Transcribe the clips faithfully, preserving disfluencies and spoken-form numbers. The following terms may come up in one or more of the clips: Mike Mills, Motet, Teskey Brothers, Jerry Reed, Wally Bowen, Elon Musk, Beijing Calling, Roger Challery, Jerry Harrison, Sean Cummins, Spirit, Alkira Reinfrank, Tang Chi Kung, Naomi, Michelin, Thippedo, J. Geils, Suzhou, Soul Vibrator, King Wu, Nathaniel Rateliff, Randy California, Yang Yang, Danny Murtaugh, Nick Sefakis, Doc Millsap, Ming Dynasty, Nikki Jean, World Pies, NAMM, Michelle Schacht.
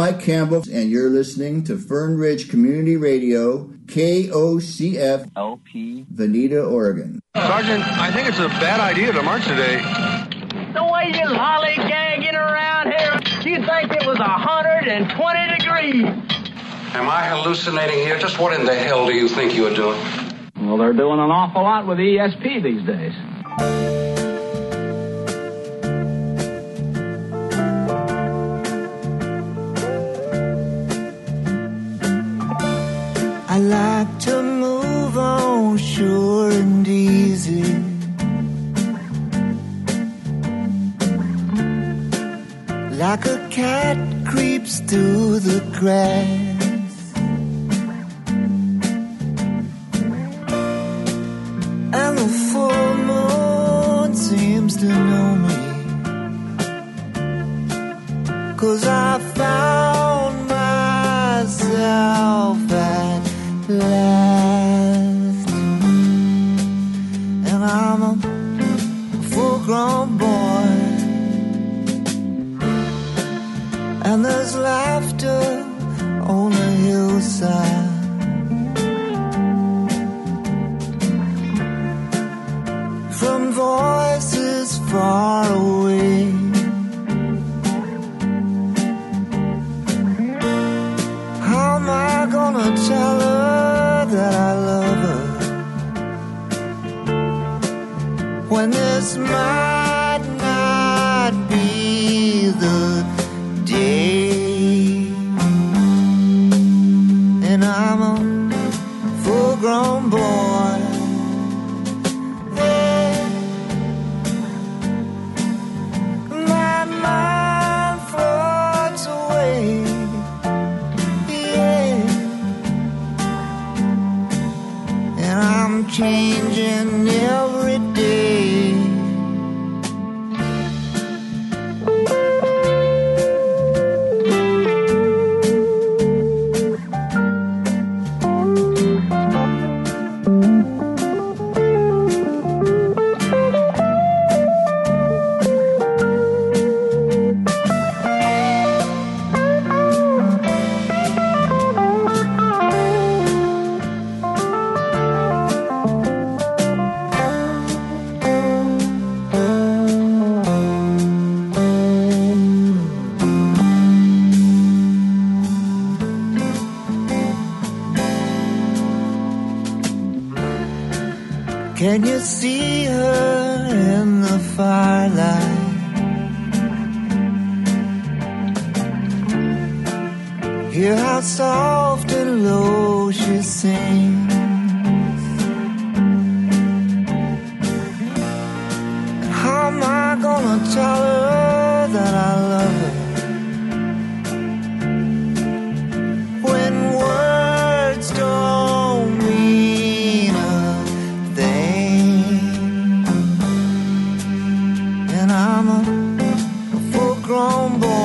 Mike Campbell, and you're listening to Fern Ridge Community Radio, K O C F L P, Veneta, Oregon. Sergeant, I think it's a bad idea to march today. The way you're lollygagging around here, you'd think it was one hundred twenty degrees. Am I hallucinating here? Just what in the hell do you think you're doing? Well, they're doing an awful lot with E S P these days. I like to move on sure and easy. Like a cat creeps through the grass. To know me, 'cause I found myself at last, and I'm a full-grown boy, and there's laughter on the hillside. Far away, how am I gonna tell her that I love her when this might not be the day? And I'm a full-grown boy. Changing every day. Can you see her in the firelight? Hear how soft and low she sings. How am I gonna tell her that I love her when words don't mean a thing? And I'm a, a full-grown boy.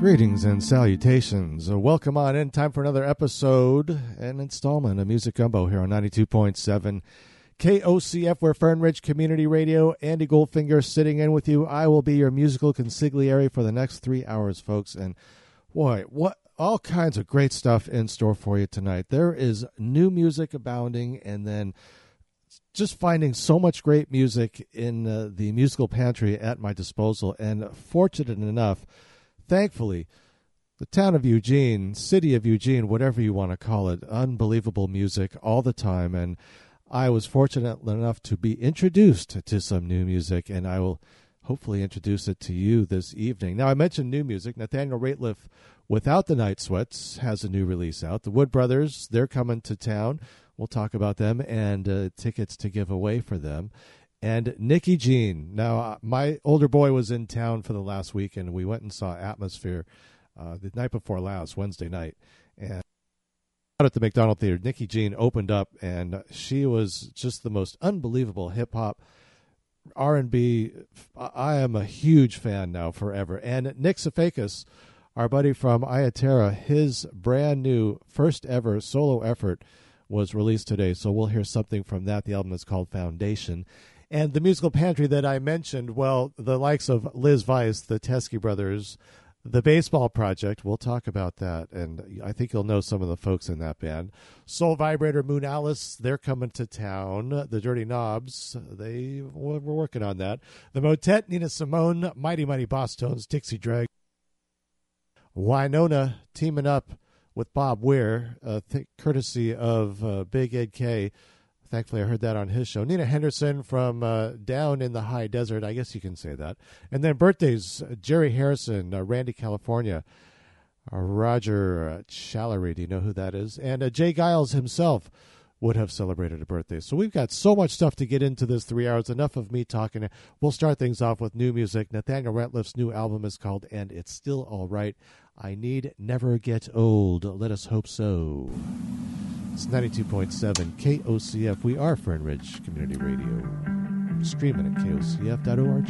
Greetings and salutations. Welcome on in. Time for another episode, an installment of Music Gumbo here on ninety-two point seven K O C F, where Fern Ridge Community Radio, Andy Goldfinger sitting in with you. I will be your musical consigliere for the next three hours, folks. And boy, what all kinds of great stuff in store for you tonight. There is new music abounding, and then just finding so much great music in uh, the musical pantry at my disposal. And fortunate enough, thankfully, the town of Eugene, city of Eugene, whatever you want to call it, unbelievable music all the time. And I was fortunate enough to be introduced to some new music, and I will hopefully introduce it to you this evening. Now, I mentioned new music. Nathaniel Rateliff, without the Night Sweats, has a new release out. The Wood Brothers, they're coming to town. We'll talk about them and uh, tickets to give away for them. And Nikki Jean. Now, my older boy was in town for the last week, and we went and saw Atmosphere uh, the night before last, Wednesday night. And out at the McDonald Theater, Nikki Jean opened up, and she was just the most unbelievable hip-hop R and B, I am a huge fan now forever. And Nick Sefakis, our buddy from Iya Terra, his brand new first ever solo effort was released today, so we'll hear something from that. The album is called Foundation. And the musical pantry that I mentioned, well, the likes of Liz Vice, the Teskey Brothers, the Baseball Project, we'll talk about that, and I think you'll know some of the folks in that band. Soul Vibrator, Moon Alice, they're coming to town. The Dirty Knobs, they were working on that. The Motet, Nina Simone, Mighty Mighty Bosstones, Dixie Dregs, Winona teaming up with Bob Weir, uh, th- courtesy of uh, Big Ed K. Thankfully, I heard that on his show. Nina Henderson from uh, down in the high desert. I guess you can say that. And then birthdays, uh, Jerry Harrison, uh, Randy, California, uh, Roger uh, Challery. Do you know who that is? And uh, J. Geils himself would have celebrated a birthday. So we've got so much stuff to get into this three hours. Enough of me talking. We'll start things off with new music. Nathaniel Rateliff's new album is called And It's Still All Right. I Need Never Get Old. Let us hope so. It's ninety-two point seven K O C F. We are Fern Ridge Community Radio. Streaming at K O C F dot org.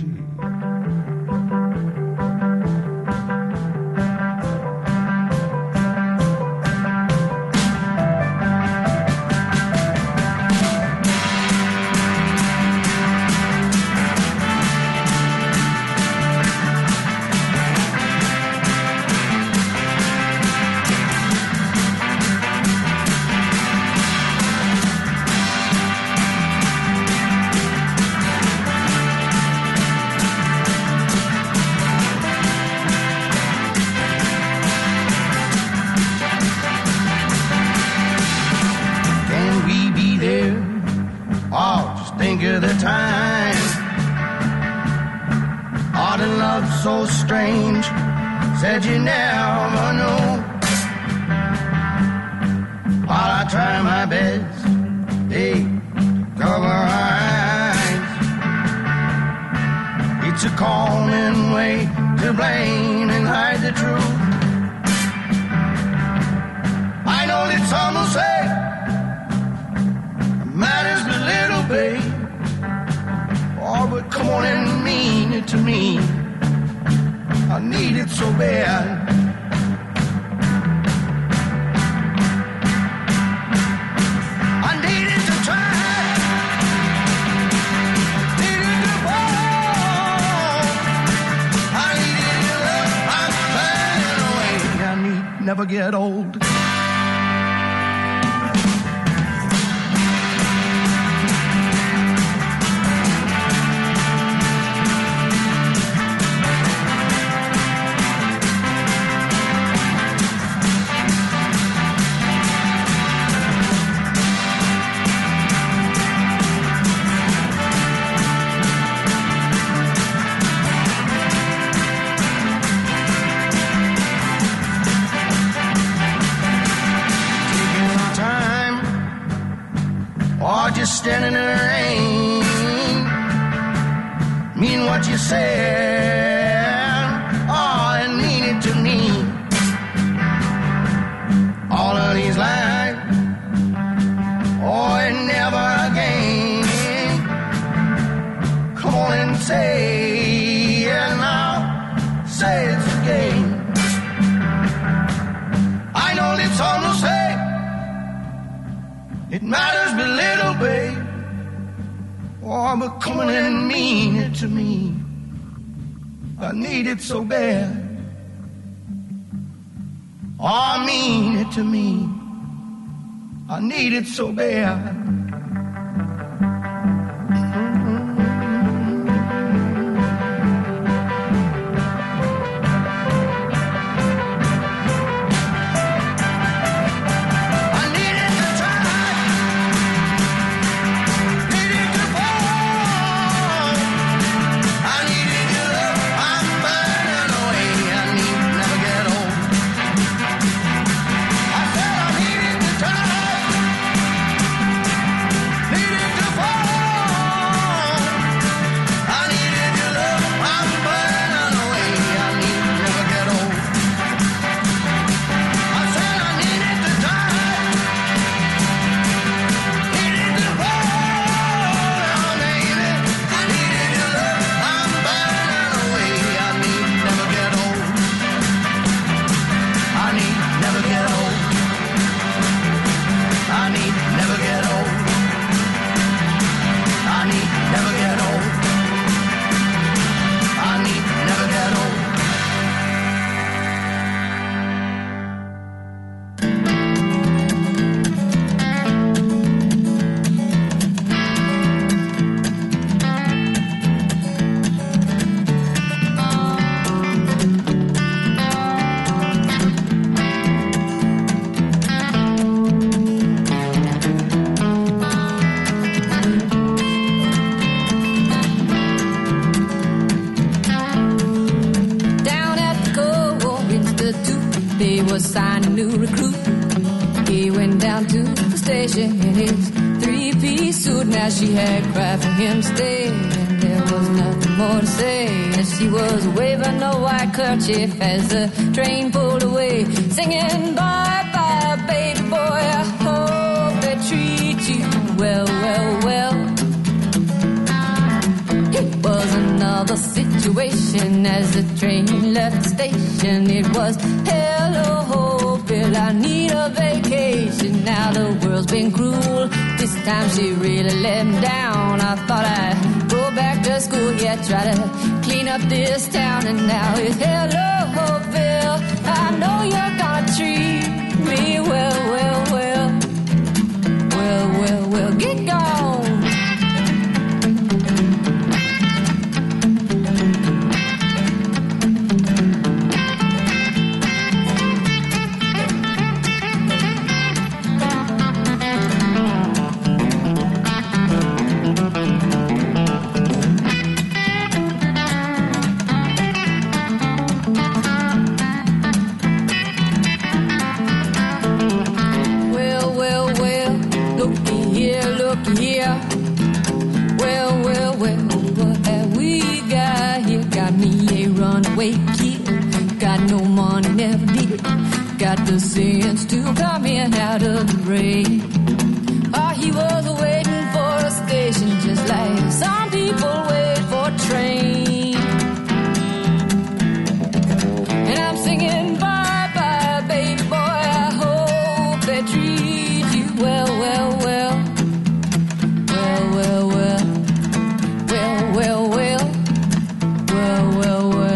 So bad. They was signing a new recruit. He went down to the station in his three-piece suit. Now she had cried for him staying. There was nothing more to say. And she was waving a white kerchief as the train pulled away, singing, bye bye, baby boy, I hope they treat you well, well, well. It was another situation as the train left the station. It was, hello, Bill, I need a vacation. Now the world's been cruel. This time she really let me down. I thought I'd go back to school, yeah, try to clean up this town. And now it's, hello, Bill, I know you're gonna treat me well, well, well. Well, well, well, get gone. Got the sense to come in out of the rain. Oh, he was waiting for a station, just like some people wait for a train. And I'm singing, bye bye, baby boy, I hope they treat you well, well, well. Well, well, well. Well, well, well. Well, well, well.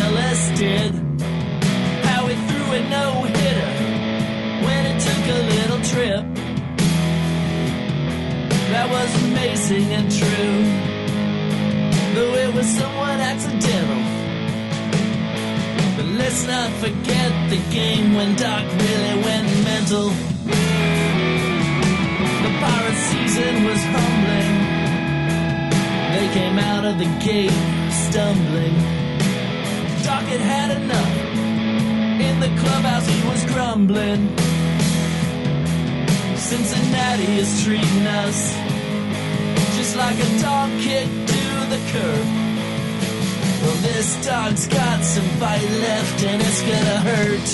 Ellis did, how he threw a no-hitter when it took a little trip. That was amazing and true, though it was somewhat accidental. But let's not forget the game when Doc really went mental. The Pirate season was humbling. They came out of the gate stumbling. Doc had had enough. In the clubhouse he was grumbling. Cincinnati is treating us just like a dog kicked to the curb. Well, this dog's got some bite left and it's gonna hurt.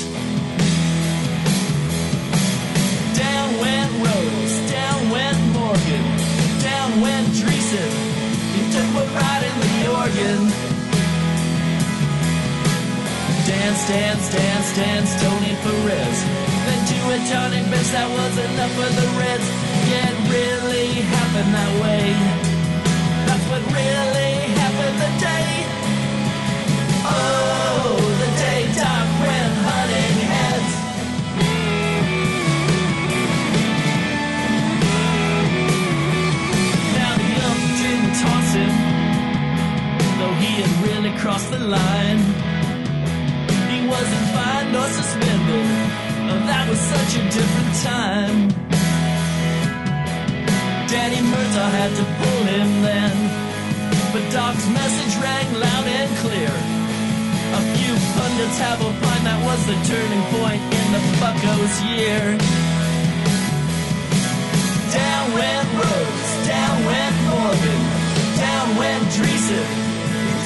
Down went Rose, down went Morgan, down went Dreesen. He took one right in the organ. Dance, dance, dance, dance, Tony Perez. Then to a Johnny Bench, that was enough for the Reds. It really happened that way. That's what really happened the day. Oh, the day Doc went hunting heads. Now the ump didn't toss him, though he had really crossed the line. Wasn't fined or suspended. Oh, that was such a different time. Danny Murtaugh had to pull him then, but Doc's message rang loud and clear. A few pundits have opined that was the turning point in the Buccos' year. Down went Rhodes, down went Morgan, down went Dreesen.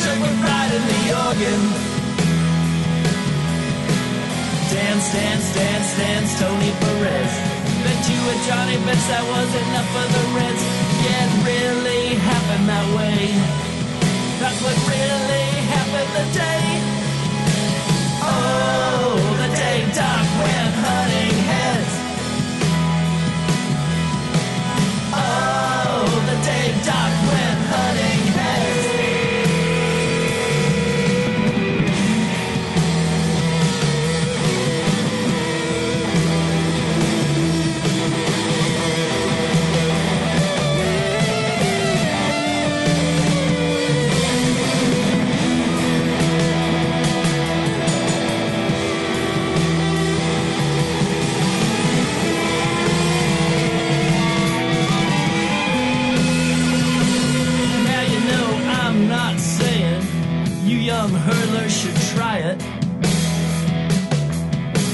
Took a ride in the organ. Dance, dance, dance, dance, Tony Perez. Then to a Johnny Bench, that was enough for the Reds. Yeah, it really happened that way. That's what really happened the day. Oh, the day Doc went hunting heads. Oh, the day Doc went hunting heads. Young hurlers should try it.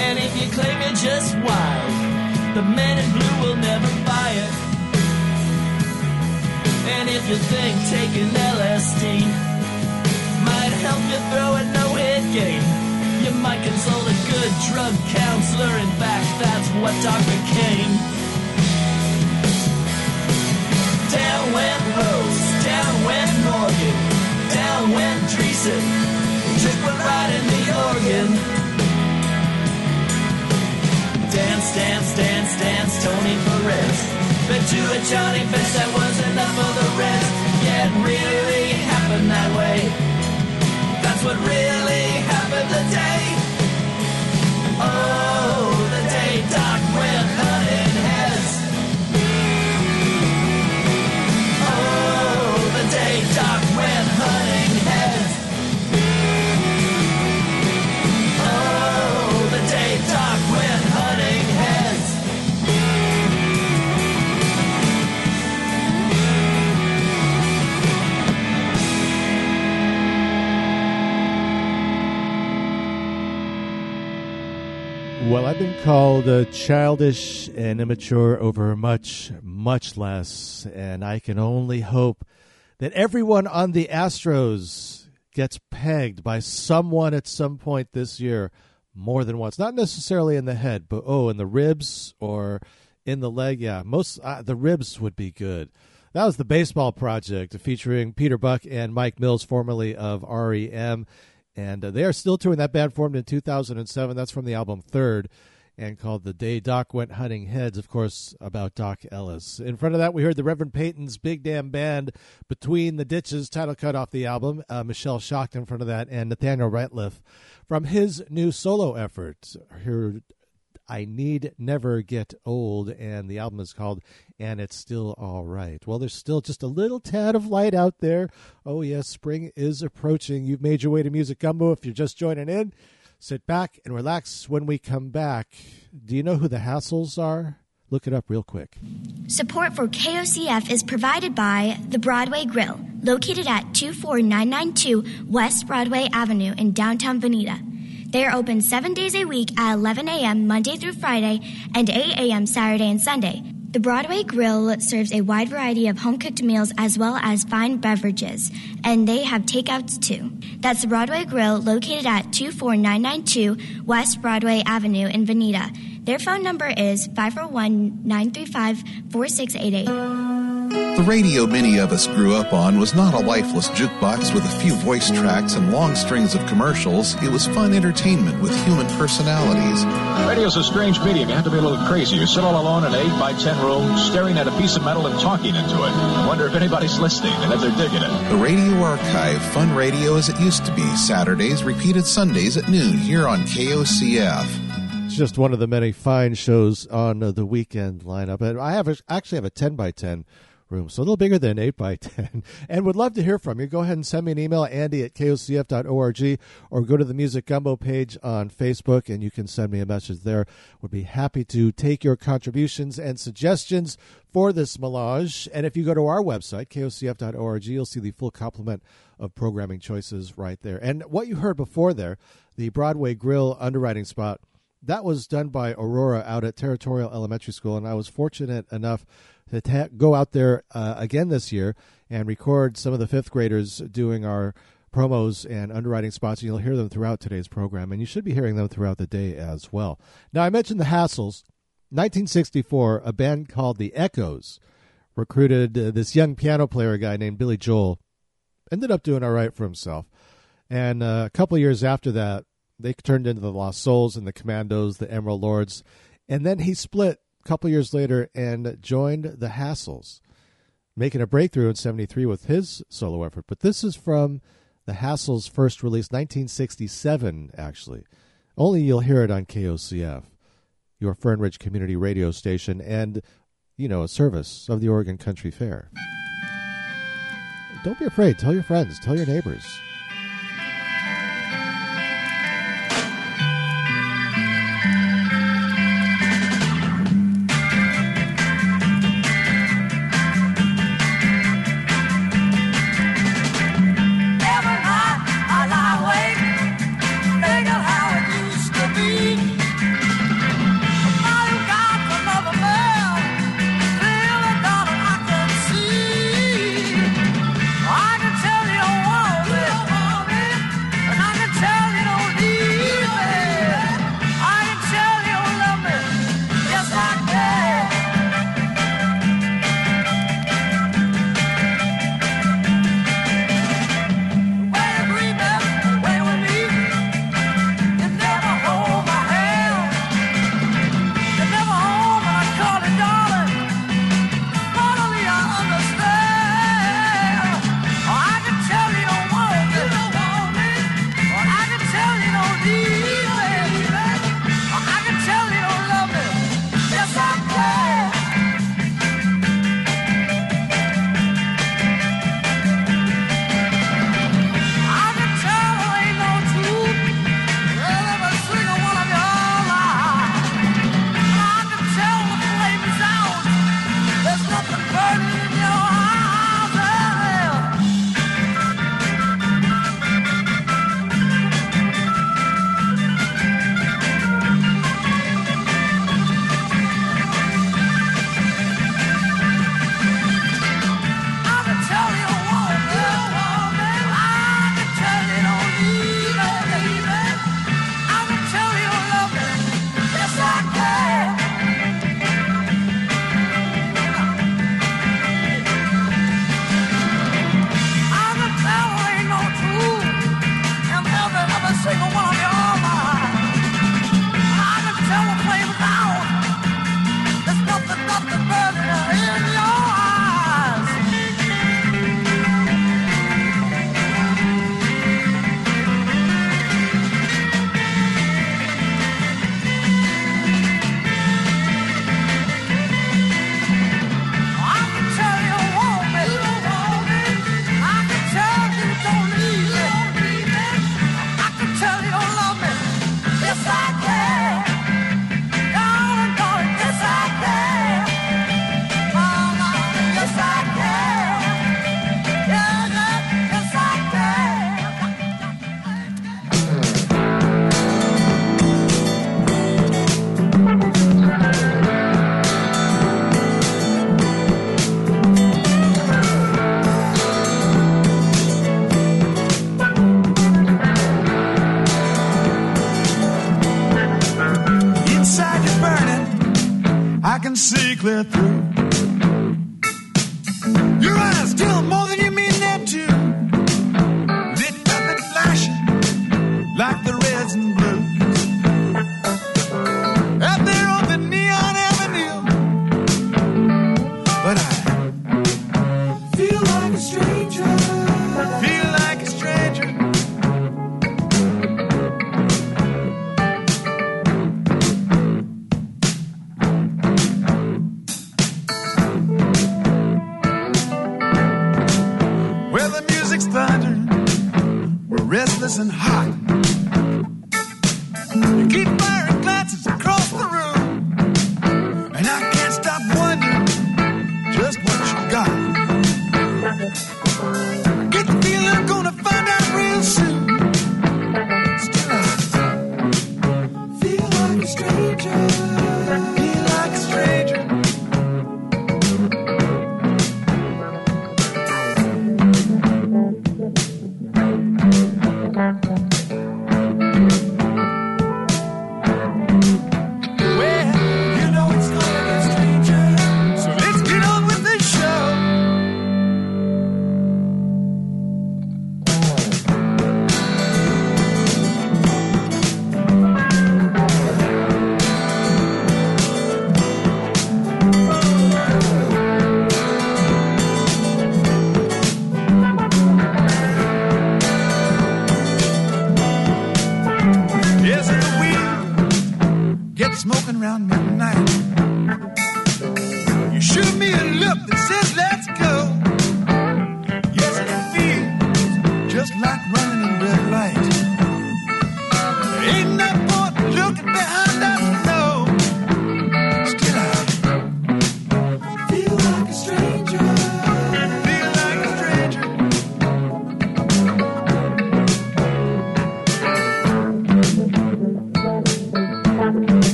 And if you claim you're just wild, the men in blue will never buy it. And if you think taking L S D might help you throw a no-hit game, you might consult a good drug counselor. In fact, that's what Doc became. Down went Rose, down went Morgan, down went Dreesen, took one right in the organ. Dance, dance, dance, dance, Tony Perez. But to a Johnny Bench, that was enough for the rest. Yeah, it really happened that way. That's what really happened the day. Oh, the day Doc went hunting heads. Oh, the day Doc went hunting heads. Oh, the day Doc went hunting heads. Well, I've been called uh, childish and immature over much, much less, and I can only hope that everyone on the Astros gets pegged by someone at some point this year more than once. Not necessarily in the head, but, oh, in the ribs or in the leg. Yeah, most uh, the ribs would be good. That was the Baseball Project featuring Peter Buck and Mike Mills, formerly of R E M. And uh, they are still touring that band formed in two thousand seven. That's from the album Third. and called The Day Doc Went Hunting Heads, of course, about Doc Ellis. In front of that, we heard the Reverend Payton's Big Damn Band, Between the Ditches, title cut off the album. Uh, Michelle Schacht in front of that, and Nathaniel Rateliff from his new solo effort. Here, I Need Never Get Old, and the album is called And It's Still All Right. Well, there's still just a little tad of light out there. Oh, yes, spring is approaching. You've made your way to Music Gumbo if you're just joining in. Sit back and relax when we come back. Do you know who the Hassles are? Look it up real quick. Support for K O C F is provided by the Broadway Grill, located at two four nine nine two West Broadway Avenue in downtown Veneta. They are open seven days a week at eleven a.m. Monday through Friday and eight a.m. Saturday and Sunday. The Broadway Grill serves a wide variety of home-cooked meals as well as fine beverages, and they have takeouts too. That's the Broadway Grill, located at two four nine nine two West Broadway Avenue in Veneta. Their phone number is five four one, nine three five, four six eight eight. The radio many of us grew up on was not a lifeless jukebox with a few voice tracks and long strings of commercials. It was fun entertainment with human personalities. Radio's a strange medium. You have to be a little crazy. You sit all alone in an eight by ten room, staring at a piece of metal and talking into it. Wonder if anybody's listening and if they're digging it. The Radio Archive, fun radio as it used to be. Saturdays, repeated Sundays at noon here on K O C F. Just one of the many fine shows on uh, the weekend lineup. And I have a, actually have a ten by ten room, so a little bigger than eight by ten. And would love to hear from you. Go ahead and send me an email, Andy at K O C F dot org, or go to the Music Gumbo page on Facebook, and you can send me a message there. Would be happy to take your contributions and suggestions for this melange. And if you go to our website, K O C F dot org, you'll see the full complement of programming choices right there. And what you heard before there, the Broadway Grill underwriting spot, that was done by Aurora out at Territorial Elementary School, and I was fortunate enough to ta- go out there uh, again this year and record some of the fifth graders doing our promos and underwriting spots, and you'll hear them throughout today's program, and you should be hearing them throughout the day as well. Now, I mentioned the Hassles. nineteen sixty-four, a band called the Echoes recruited uh, this young piano player guy named Billy Joel. Ended up doing all right for himself. And uh, a couple years after that, they turned into the Lost Souls and the Commandos, the Emerald Lords. And then he split a couple years later and joined the Hassles, making a breakthrough in seventy-three with his solo effort. But this is from the Hassles' first release, nineteen sixty-seven, actually. Only you'll hear it on K O C F, your Fern Ridge Community Radio station, and, you know, a service of the Oregon Country Fair. Don't be afraid. Tell your friends. Tell your neighbors. see clear through. Your eyes still more than you mean them to, lit up and flashing like the reds and blues out there on the neon avenue. But I feel like a stranger. Feel like a stranger. Where the music's thundering, we're restless and hot. You keep firing glances across the room, and I can't stop wondering just what you got. I get the feeling I'm gonna find out real soon. Still, I feel like a stranger. Feel like a stranger.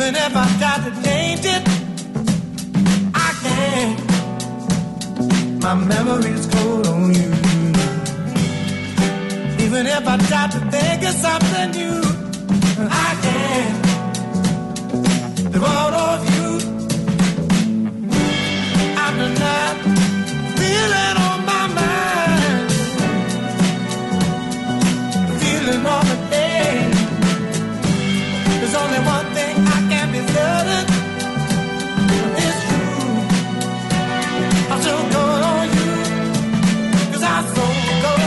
Even if I died and named it, I can't. My memory's cold on you. Even if I tried to think of something new, I can't. The all of you, I'm not feeling on my mind, feeling all the day. There's only one thing I can be certain, it's true. I'm so good on you, 'cause I'm so good on you.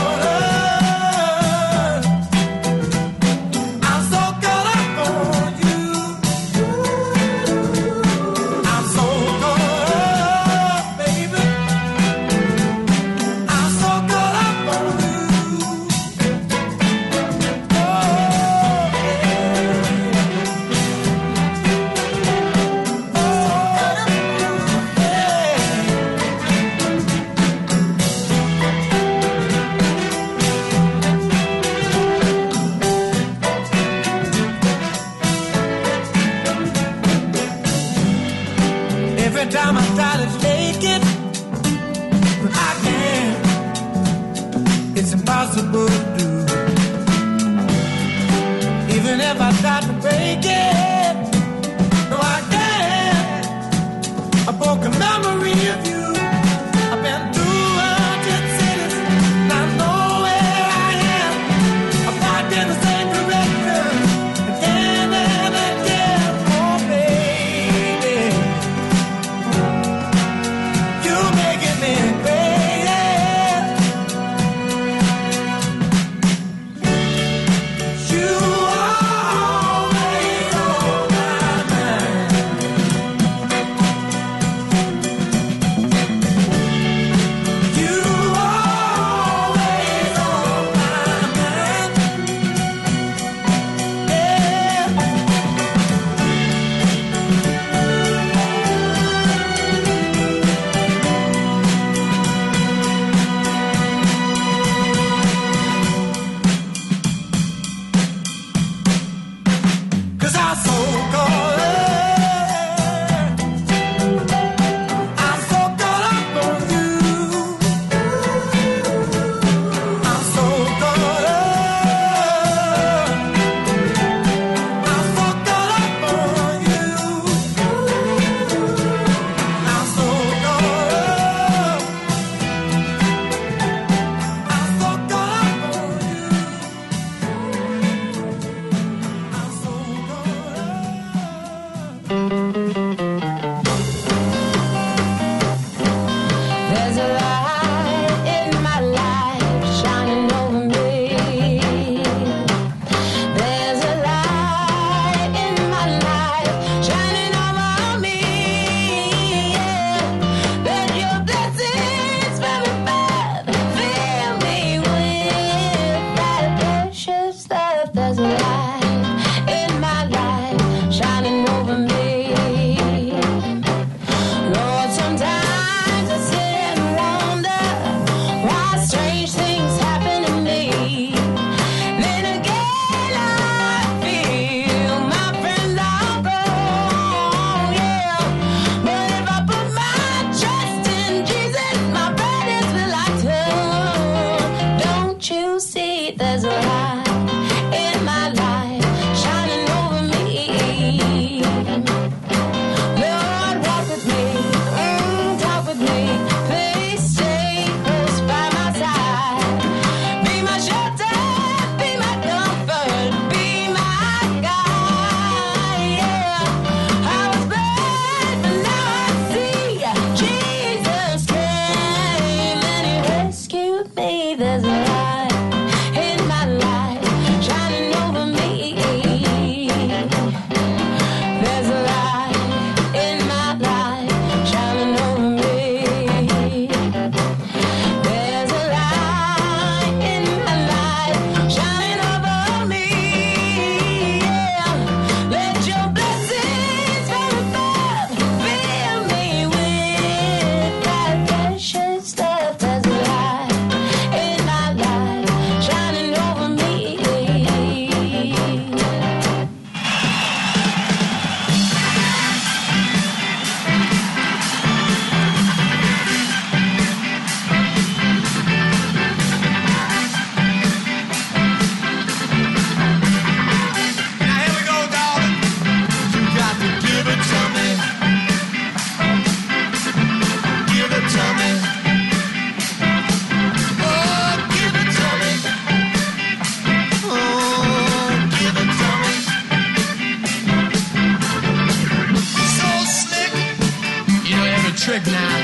trick now.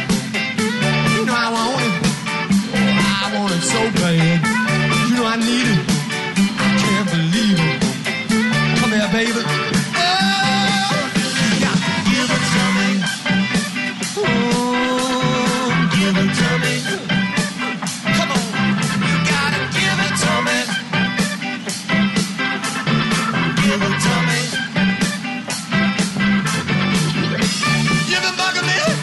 You know I want it. I want it so bad. You know I need it. I can't believe it. Come here, baby. Oh, you got to give it to me. Oh, give it to me. Come on. You got to give it to me. Give it to me. You've been bugging me.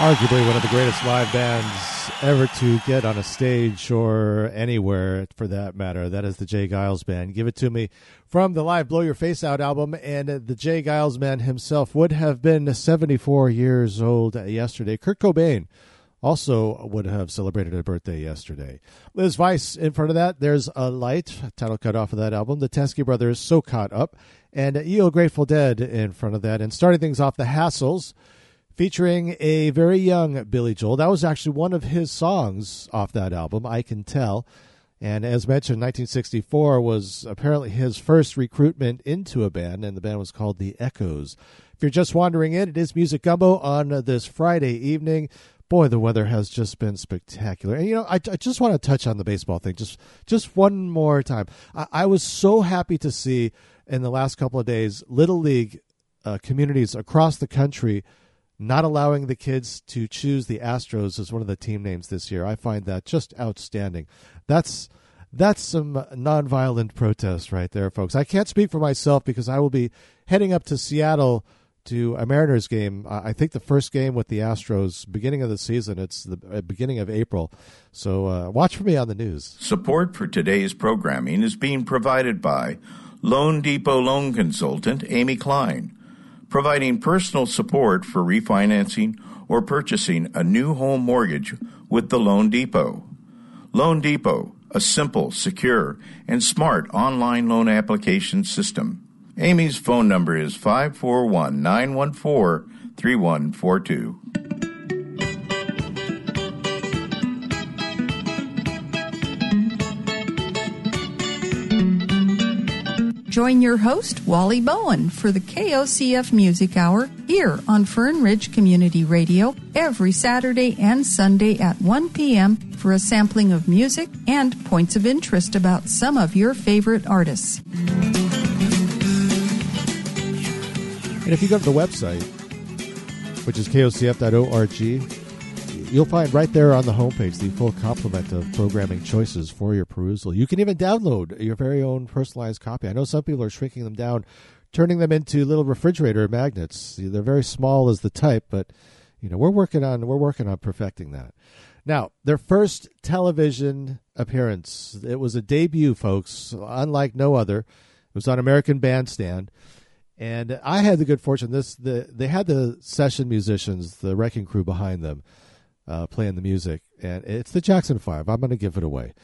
Arguably one of the greatest live bands ever to get on a stage or anywhere for that matter. That is the J. Geils Band. Give It To Me from the live Blow Your Face Out album. And the J. Geils Band himself would have been seventy-four years old yesterday. Kurt Cobain also would have celebrated her birthday yesterday. Liz Vice in front of that. There's a Light, title cut off of that album. The Teskey Brothers, So Caught Up. And E O Grateful Dead in front of that. And starting things off, the Hassles, featuring a very young Billy Joel. That was actually one of his songs off that album, I Can Tell. And as mentioned, nineteen sixty-four was apparently his first recruitment into a band, and the band was called The Echoes. If you're just wandering in, it is Music Gumbo on this Friday evening. Boy, the weather has just been spectacular. And, you know, I, I just want to touch on the baseball thing just just one more time. I, I was so happy to see in the last couple of days Little League uh, communities across the country not allowing the kids to choose the Astros as one of the team names this year. I find that just outstanding. That's that's some nonviolent protest right there, folks. I can't speak for myself because I will be heading up to Seattle to a Mariners game, I think the first game with the Astros, beginning of the season. It's the beginning of April. So uh, watch for me on the news. Support for today's programming is being provided by Loan Depot Loan Consultant Amy Klein, providing personal support for refinancing or purchasing a new home mortgage with the Loan Depot. Loan Depot, a simple, secure, and smart online loan application system. Amy's phone number is five four one, nine one four, three one four two. Join your host, Wally Bowen, for the K O C F Music Hour here on Fern Ridge Community Radio every Saturday and Sunday at one p.m. for a sampling of music and points of interest about some of your favorite artists. And if you go to the website, which is K O C F dot org, you'll find right there on the homepage the full complement of programming choices for your perusal. You can even download your very own personalized copy. I know some people are shrinking them down, turning them into little refrigerator magnets. They're very small as the type, but you know we're working on we're working on perfecting that. Now, their first television appearance, it was a debut, folks, unlike no other. It was on American Bandstand. And I had the good fortune, this the they had the session musicians, the wrecking crew behind them, uh, playing the music. And it's the Jackson Five. I'm going to give it away.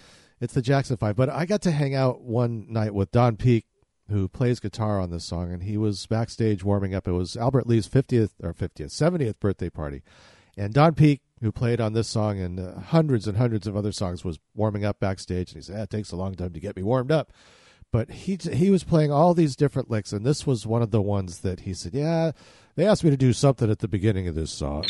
It's the Jackson Five. But I got to hang out one night with Don Peake, who plays guitar on this song, and he was backstage warming up. It was Albert Lee's fiftieth or fiftieth, seventieth birthday party. And Don Peake, who played on this song and uh, hundreds and hundreds of other songs, was warming up backstage. And he said, ah, it takes a long time to get me warmed up. But he he was playing all these different licks, and this was one of the ones that he said, yeah, they asked me to do something at the beginning of this song.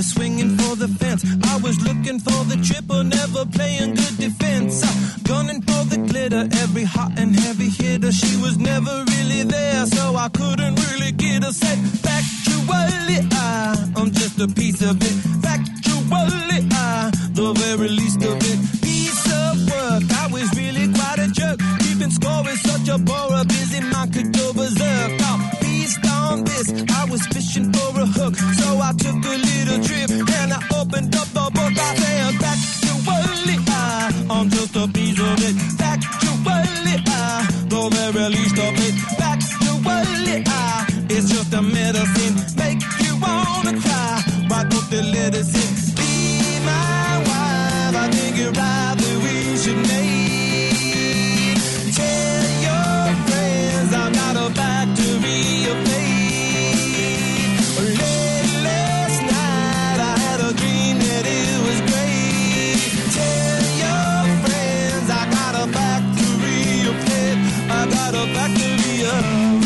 was swinging for the fence. I was looking for the triple, never playing good defense. I'm gunning for the glitter, every hot and heavy hitter. She was never really there, so I couldn't really get her. Said, factually, I, I'm just a piece of it. Factually, I, the very least of it. Piece of work, I was really quite a jerk. Keeping score is such a bore, a busy mind could go berserk. I'm beast on this, I was fishing for a hook, so I took a little trip and I opened up the book. I said, factually, I, I'm just a piece of it. Factually, I, the very least of it. Factually, I, it's just a medicine, make you wanna cry. Why don't they let us in? Be my wife, I think you're right that we should make. Tell your friends I'm not a factory of hate. Late last night I had a dream that it was great. Tell your friends I got a factory of hate. I got a factory of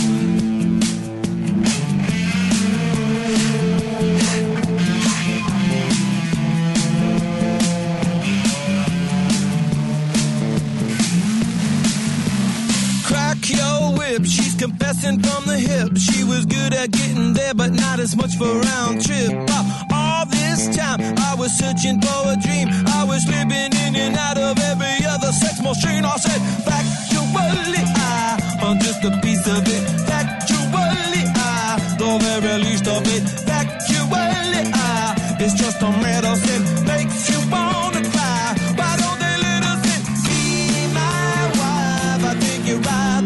she's confessing from the hip. She was good at getting there, but not as much for round trip. Uh, all this time, I was searching for a dream. I was slipping in and out of every other sex machine. I said, factually, I, I'm just a piece of it. Factually, I, the very least of it. Factually, I, it's just a medicine, makes you wanna cry. Why don't they let us in? Be my wife, I think you're right. I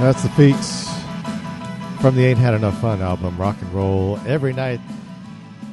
That's the Feats from the Ain't Had Enough Fun album, Rock and Roll Every Night.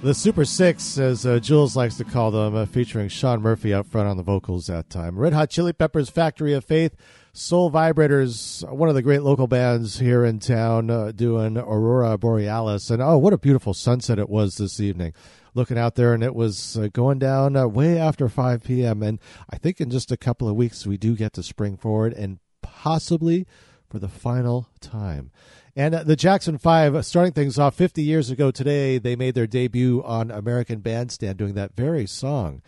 The Super Six, as uh, Jules likes to call them, uh, featuring Sean Murphy up front on the vocals that time. Red Hot Chili Peppers, Factory of Faith, Soul Vibrators, one of the great local bands here in town, uh, doing Aurora Borealis. And oh, what a beautiful sunset it was this evening. Looking out there, and it was uh, going down uh, way after five p.m. And I think in just a couple of weeks, we do get to spring forward and possibly for the final time. And the Jackson Five, starting things off fifty years ago today, they made their debut on American Bandstand doing that very song.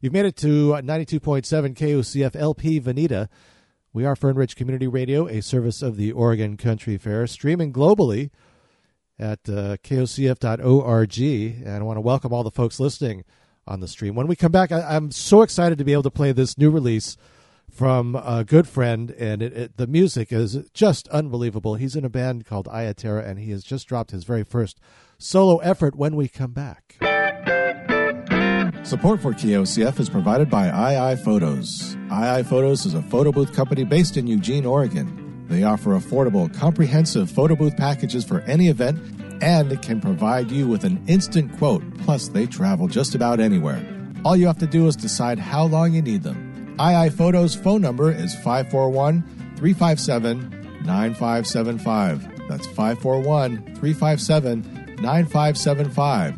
You've made it to ninety-two point seven K O C F L P Veneta. We are Fern Ridge Community Radio, a service of the Oregon Country Fair, streaming globally at uh, K O C F dot org. And I want to welcome all the folks listening on the stream. When we come back, I- I'm so excited to be able to play this new release from a good friend, and it, it, the music is just unbelievable. He's in a band called Iya Terra, and he has just dropped his very first solo effort when we come back. Support for K O C F is provided by two Photos. two Photos is a photo booth company based in Eugene, Oregon. They offer affordable, comprehensive photo booth packages for any event and can provide you with an instant quote. Plus, they travel just about anywhere. All you have to do is decide how long you need them. two Photos phone number is five four one, three five seven, nine five seven five. That's five four one, three five seven, nine five seven five.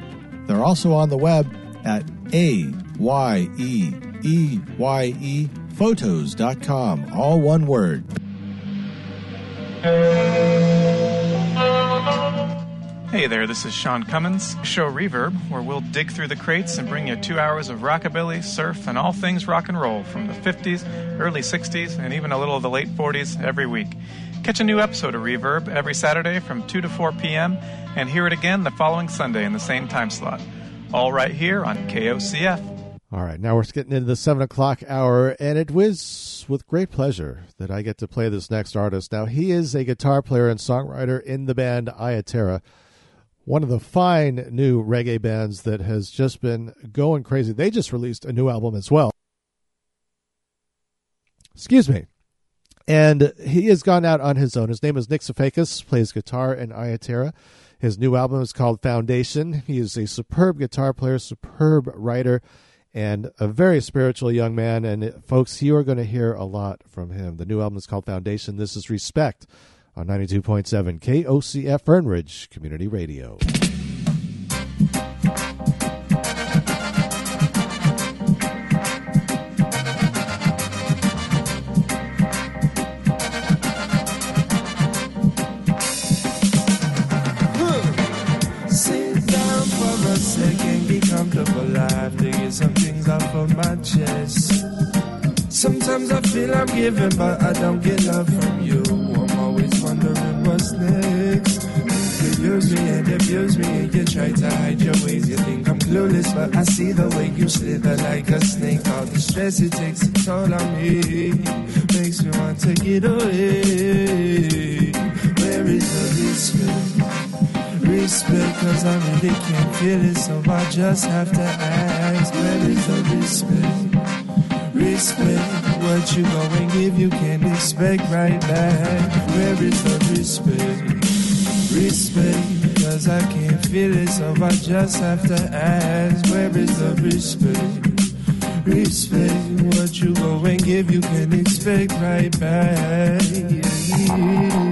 They're also on the web at A Y E E Y E photos dot com, all one word. Hey there, this is Sean Cummins, Show Reverb, where we'll dig through the crates and bring you two hours of rockabilly, surf, and all things rock and roll from the fifties, early sixties, and even a little of the late forties every week. Catch a new episode of Reverb every Saturday from two to four p.m. and hear it again the following Sunday in the same time slot. All right here on K O C F. All right, now we're getting into the seven o'clock hour, and it was with great pleasure that I get to play this next artist. Now, he is a guitar player and songwriter in the band Iya Terra, one of the fine new reggae bands that has just been going crazy. They just released a new album as well. Excuse me. And he has gone out on his own. His name is Nick Sefakis, plays guitar in Iya Terra. His new album is called Foundation. He is a superb guitar player, superb writer, and a very spiritual young man. And folks, you are going to hear a lot from him. The new album is called Foundation. This is Respect on ninety-two point seven K O C F Fern Ridge Community Radio. Sit down for a second, be comfortable. I have to get some things off of my chest. Sometimes I feel I'm giving, but I don't get love from you. Wondering what's next. You use me and abuse me, and you try to hide your ways. You think I'm clueless, but I see the way you slither like a snake. All the stress it takes a toll on me, makes me want to get away. Where is the respect? Respect, cause I really can't feel it, so I just have to ask. Where is the respect? Respect. What you go and give, you can't expect right back. Where is the respect? Respect, cause I can't feel it, so I just have to ask. Where is the respect? Respect, what you go and give, you can't expect right back. Yeah.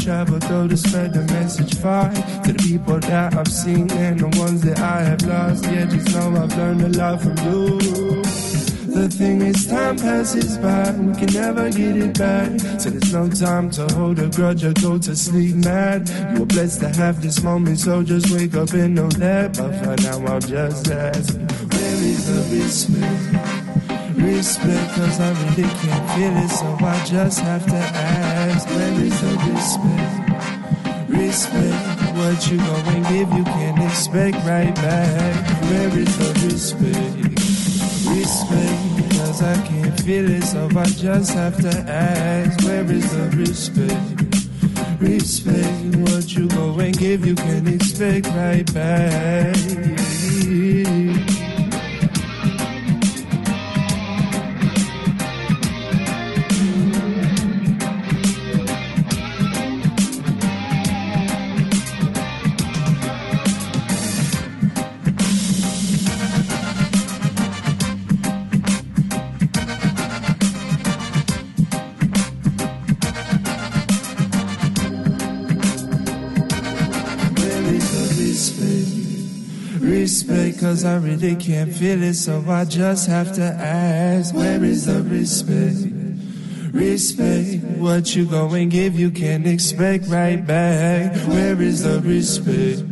Traveled though to spread the message far to the people that I've seen and the ones that I have lost. Yeah, just know I've learned a lot from you. The thing is, time passes by, we can never get it back. So there's no time to hold a grudge or go to sleep mad. You were blessed to have this moment, so just wake up and know that. But for now, I'll just ask, where is the respect? Respect, cause I really can't feel it, so I just have to ask. Where is the respect? Respect, what you go and give, you can't expect right back. Where is the respect? this way, because I can't feel it, so I just have to ask, where is the respect? Respect, what you go and give, you can expect right back. Cause I really can't feel it, so I just have to ask, where is the respect? Respect, what you go and give, you can expect right back. Where is the respect?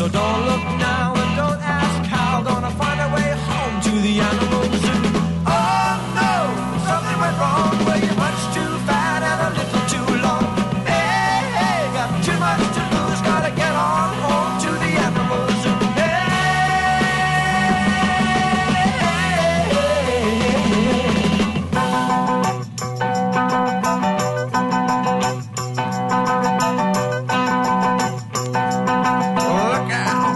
So don't look now and don't ask how. Gonna find a way home to the animal zoo. Oh no, something went wrong. Well, you're much too fat and a little too long. Hey, hey, got too much to lose. Gotta get on home to the animal zoo. Hey, hey, hey, hey. Look out.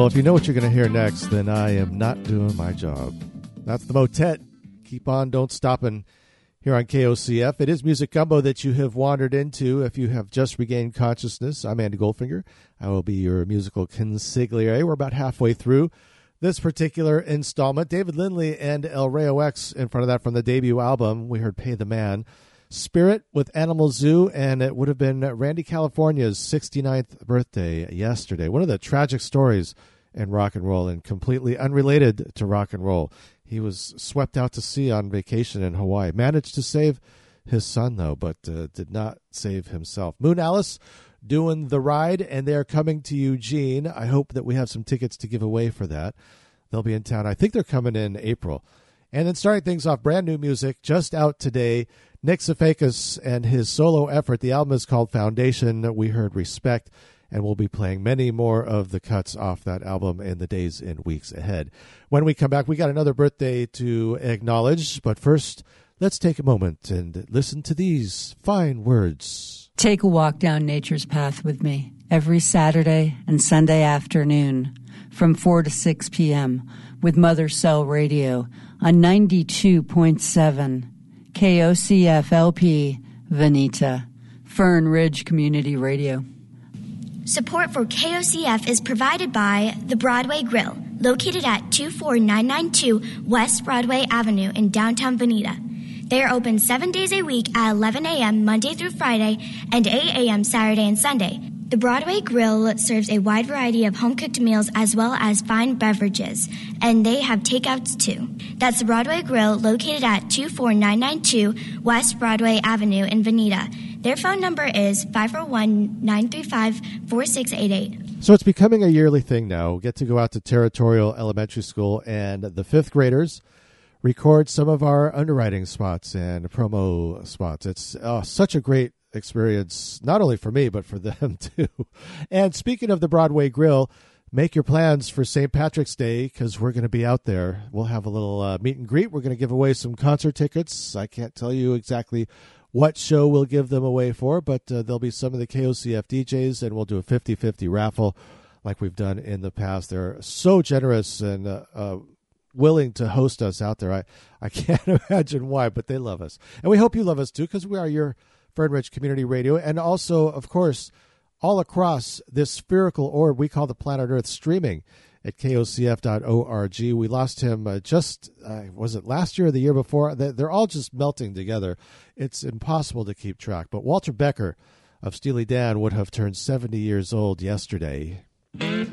Well, if you know what you're going to hear next, then I am not doing my job. That's the Motet. Keep on, don't stop, and here on K O C F. It is Music Gumbo that you have wandered into if you have just regained consciousness. I'm Andy Goldfinger. I will be your musical consigliere. We're about halfway through this particular installment. David Lindley and El Rayo X in front of that from the debut album. We heard Pay the Man. Spirit with Animal Zoo, and it would have been Randy California's sixty-ninth birthday yesterday. One of the tragic stories in rock and roll and completely unrelated to rock and roll. He was swept out to sea on vacation in Hawaii. Managed to save his son, though, but uh, did not save himself. Moon Alice doing the ride, and they're coming to Eugene. I hope that we have some tickets to give away for that. They'll be in town. I think they're coming in April. And then starting things off, brand new music just out today, Nick Sefakis and his solo effort. The album is called Foundation. We heard Respect, and we'll be playing many more of the cuts off that album in the days and weeks ahead. When we come back, we got another birthday to acknowledge, but first, let's take a moment and listen to these fine words. Take a walk down nature's path with me every Saturday and Sunday afternoon from four to six p.m. with Mother Cell Radio on ninety-two point seven K O C F L P, Veneta, Fern Ridge Community Radio. Support for K O C F is provided by the Broadway Grill, located at two four nine nine two West Broadway Avenue in downtown Veneta. They are open seven days a week at eleven a.m. Monday through Friday and eight a.m. Saturday and Sunday. The Broadway Grill serves a wide variety of home-cooked meals as well as fine beverages, and they have takeouts too. That's the Broadway Grill, located at two four nine nine two West Broadway Avenue in Veneta. Their phone number is five oh one, nine three five, four six eight eight. So it's becoming a yearly thing now. We get to go out to Territorial Elementary School, and the fifth graders record some of our underwriting spots and promo spots. It's oh, such a great experience, not only for me, but for them too. And speaking of the Broadway Grill, make your plans for Saint Patrick's Day, because we're going to be out there. We'll have a little uh, meet and greet. We're going to give away some concert tickets. I can't tell you exactly what show we'll give them away for, but uh, there'll be some of the K O C F D Js, and we'll do a fifty-fifty raffle like we've done in the past. They're so generous and uh, uh willing to host us out there. I, I can't imagine why, but they love us. And we hope you love us too, because we are your Fern Ridge Community Radio, and also, of course, all across this spherical orb we call the planet Earth, streaming at K O C F dot org. We lost him uh, just, uh, was it last year or the year before? They're all just melting together. It's impossible to keep track. But Walter Becker of Steely Dan would have turned seventy years old yesterday. We'll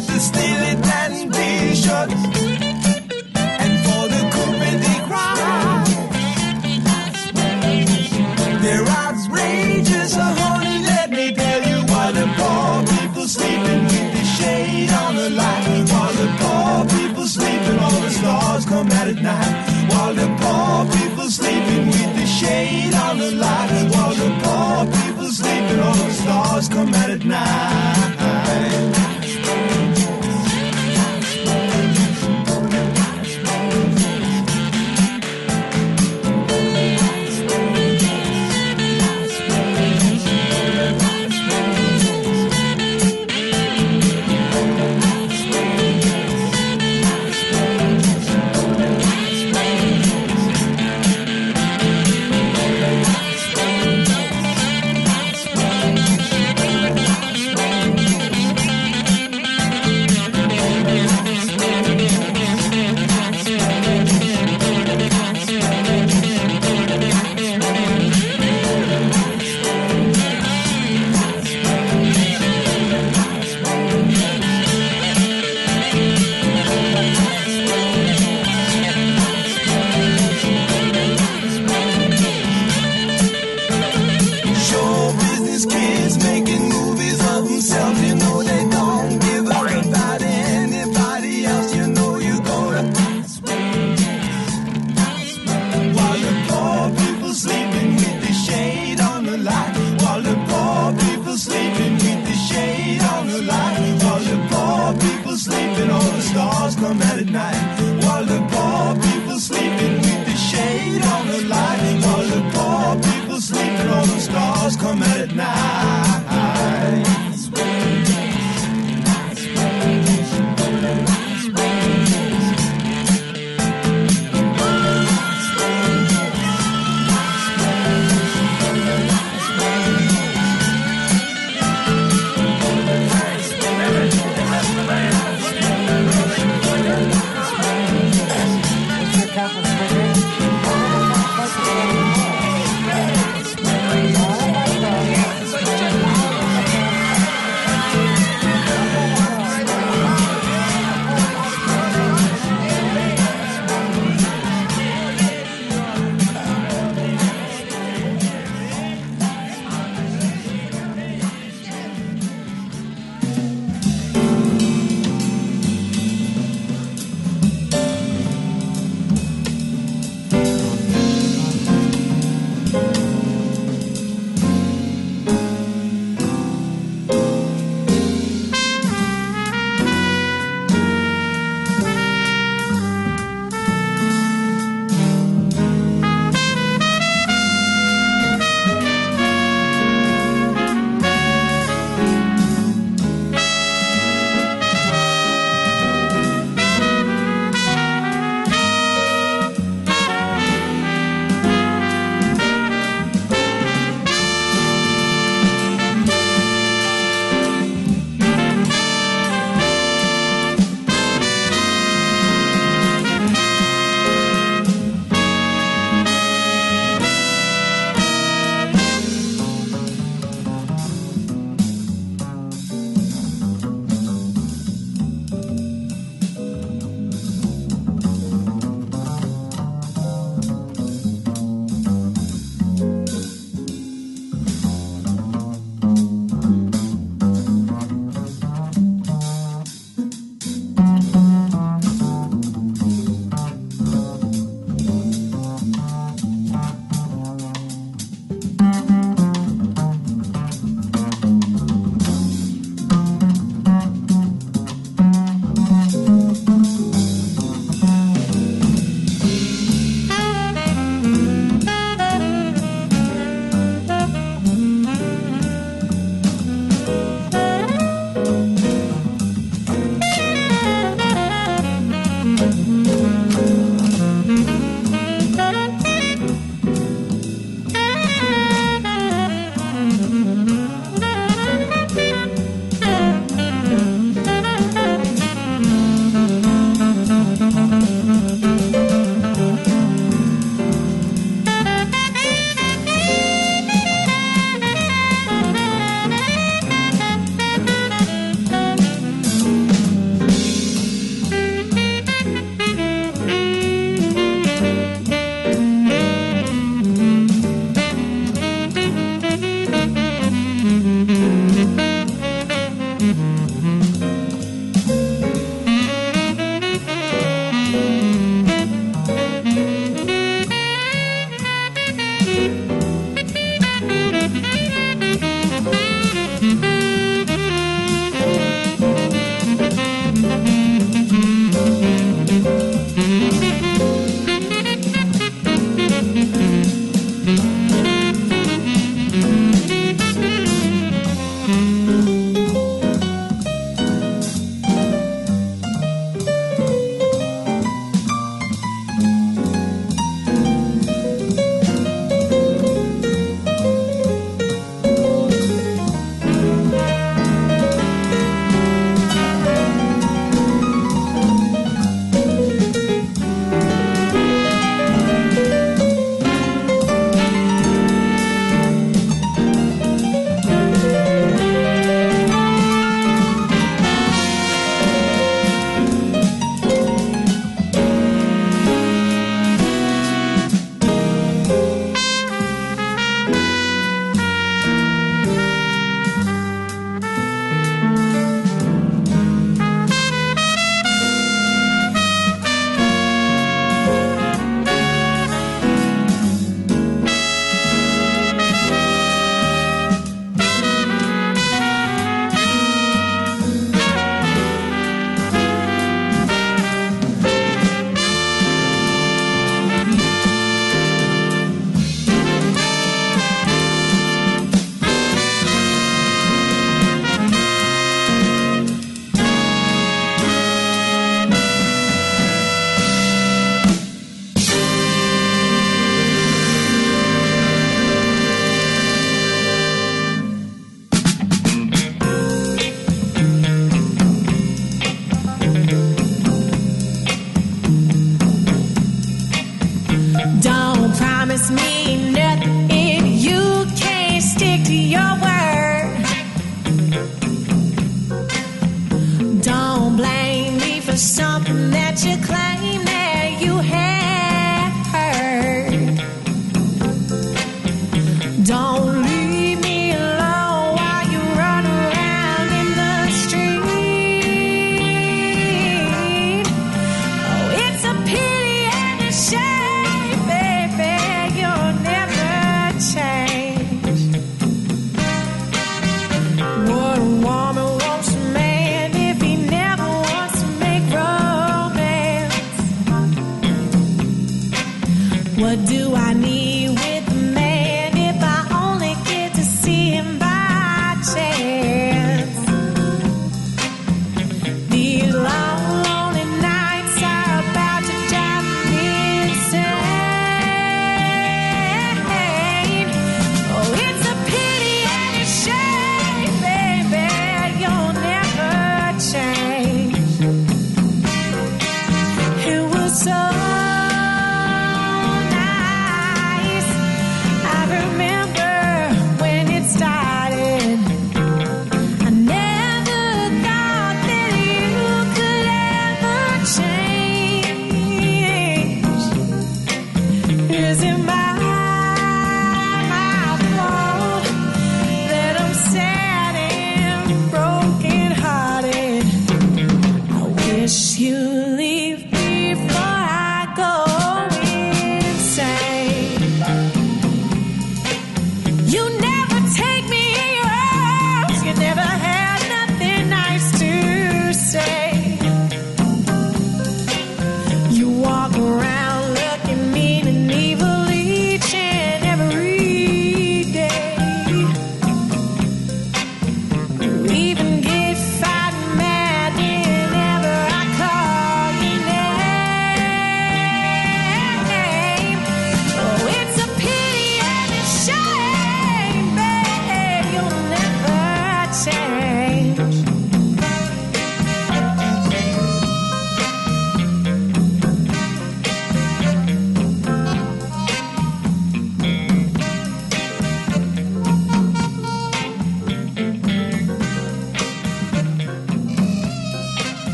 got to steal it and be shot. And for the comedy crowd, they're outrageous. So honey, let me tell you why the poor people sleeping with the shade on the light. While the poor people sleeping, all the stars come out at night. While the poor people sleeping with the shade on the light. While the poor people sleeping, all the stars come out at night. It's like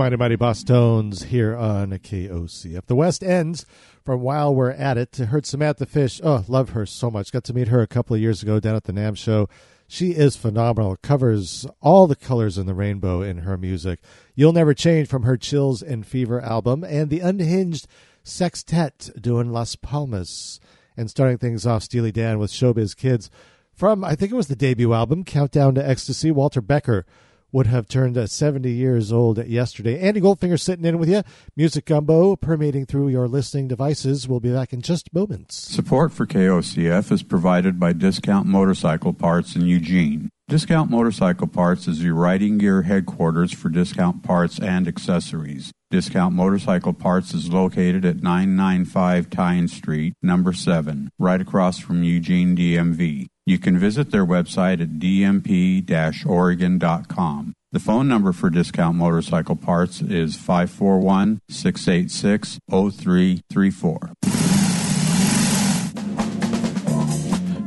Mighty Mighty Bosstones here on K O C F. The West Ends from While We're At It. Heard Samantha Fish. Oh, love her so much. Got to meet her a couple of years ago down at the NAMM show. She is phenomenal. Covers all the colors in the rainbow in her music. You'll Never Change from her Chills and Fever album. And the Unhinged Sextet doing Las Palmas. And starting things off, Steely Dan with Showbiz Kids from, I think it was the debut album, Countdown to Ecstasy. Walter Becker would have turned uh, seventy years old yesterday. Andy Goldfinger sitting in with you. Music Gumbo permeating through your listening devices. We'll be back in just moments. Support for K O C F is provided by Discount Motorcycle Parts in Eugene. Discount Motorcycle Parts is your riding gear headquarters for discount parts and accessories. Discount Motorcycle Parts is located at nine ninety-five Tyne Street, number seven, right across from Eugene D M V. You can visit their website at d m p dash oregon dot com. The phone number for Discount Motorcycle Parts is five four one, six eight six, zero three three four.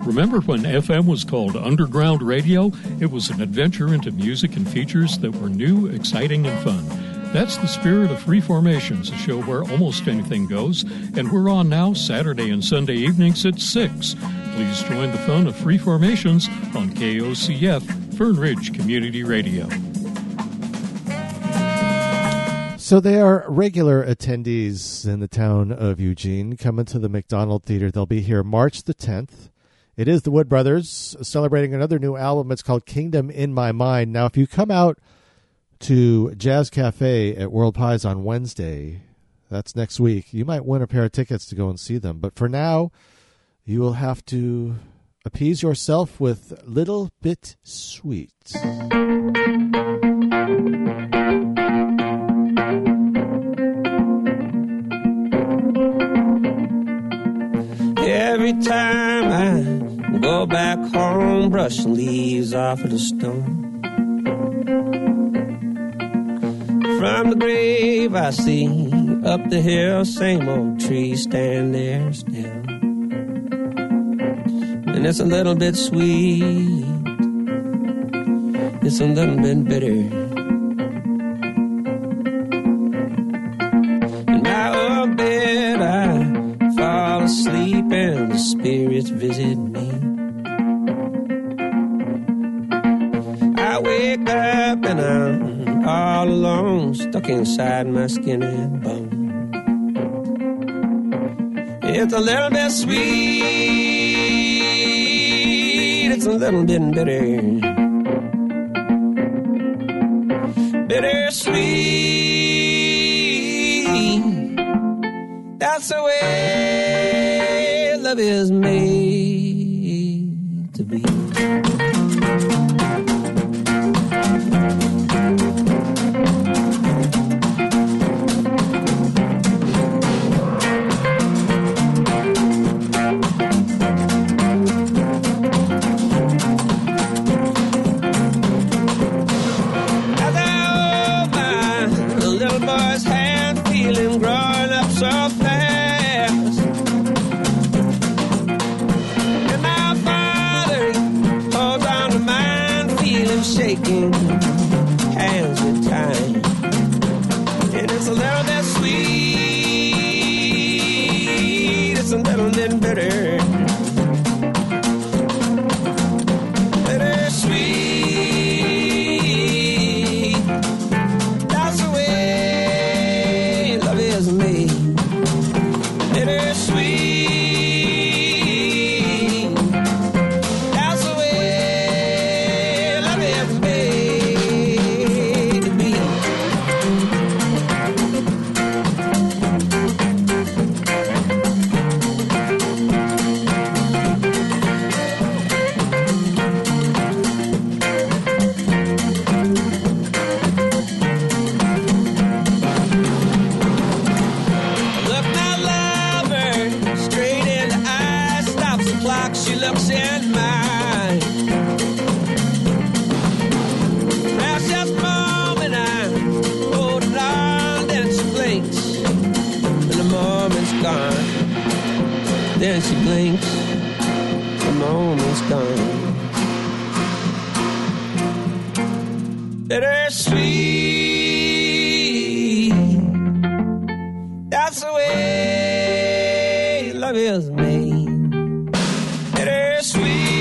Remember when F M was called Underground Radio? It was an adventure into music and features that were new, exciting, and fun. That's the spirit of Free Formations, a show where almost anything goes, and we're on now Saturday and Sunday evenings at six. Please join the fun of Free Formations on K O C F, Fern Ridge Community Radio. So they are regular attendees in the town of Eugene coming to the McDonald Theater. They'll be here March the tenth. It is the Wood Brothers celebrating another new album. It's called Kingdom in My Mind. Now, if you come out to Jazz Cafe at World Pies on Wednesday, that's next week, you might win a pair of tickets to go and see them. But for now, you will have to appease yourself with Little Bit Sweet. Every time I go back home, brush leaves off of the stone. From the grave I see up the hill, same old tree stand there still. And it's a little bit sweet, it's a little bit bitter. And the spirits visit me. I wake up and I'm all alone, stuck inside my skin and bone. It's a little bit sweet, it's a little bit bitter. Bittersweet, that's the way love is made to be. As I hold my little boy's hand, feeling growing up so fast. Shaking hands with time, and it's a little bit sweet, it's a little bit bitter, bittersweet. That's the way love is made, bittersweet. Then she blinks, the moment's gone. Bittersweet, that's the way love is made. Bittersweet.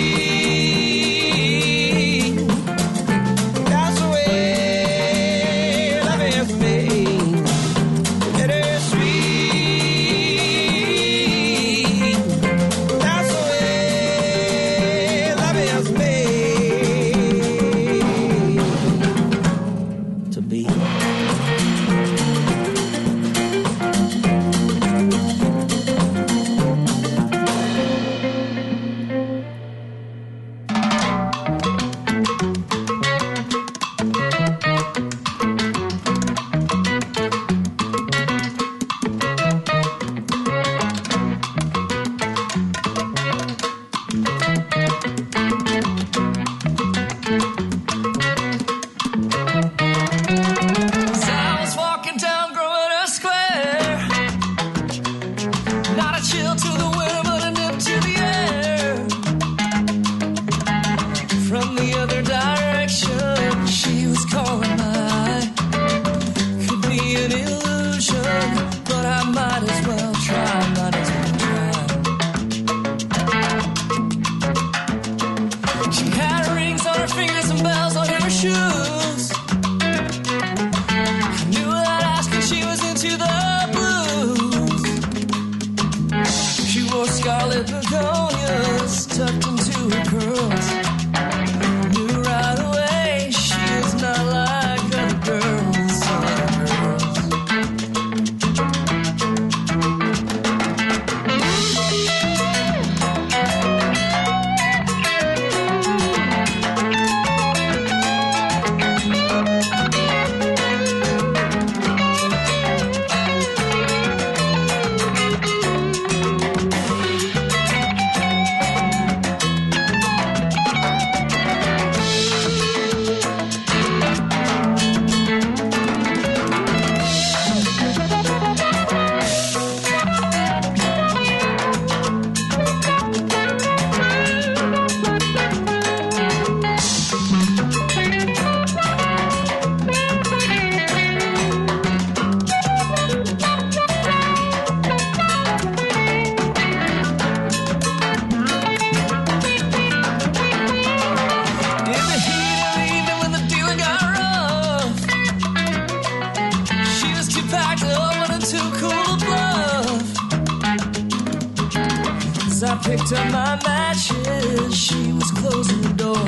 I picked up my matches, she was closing the door.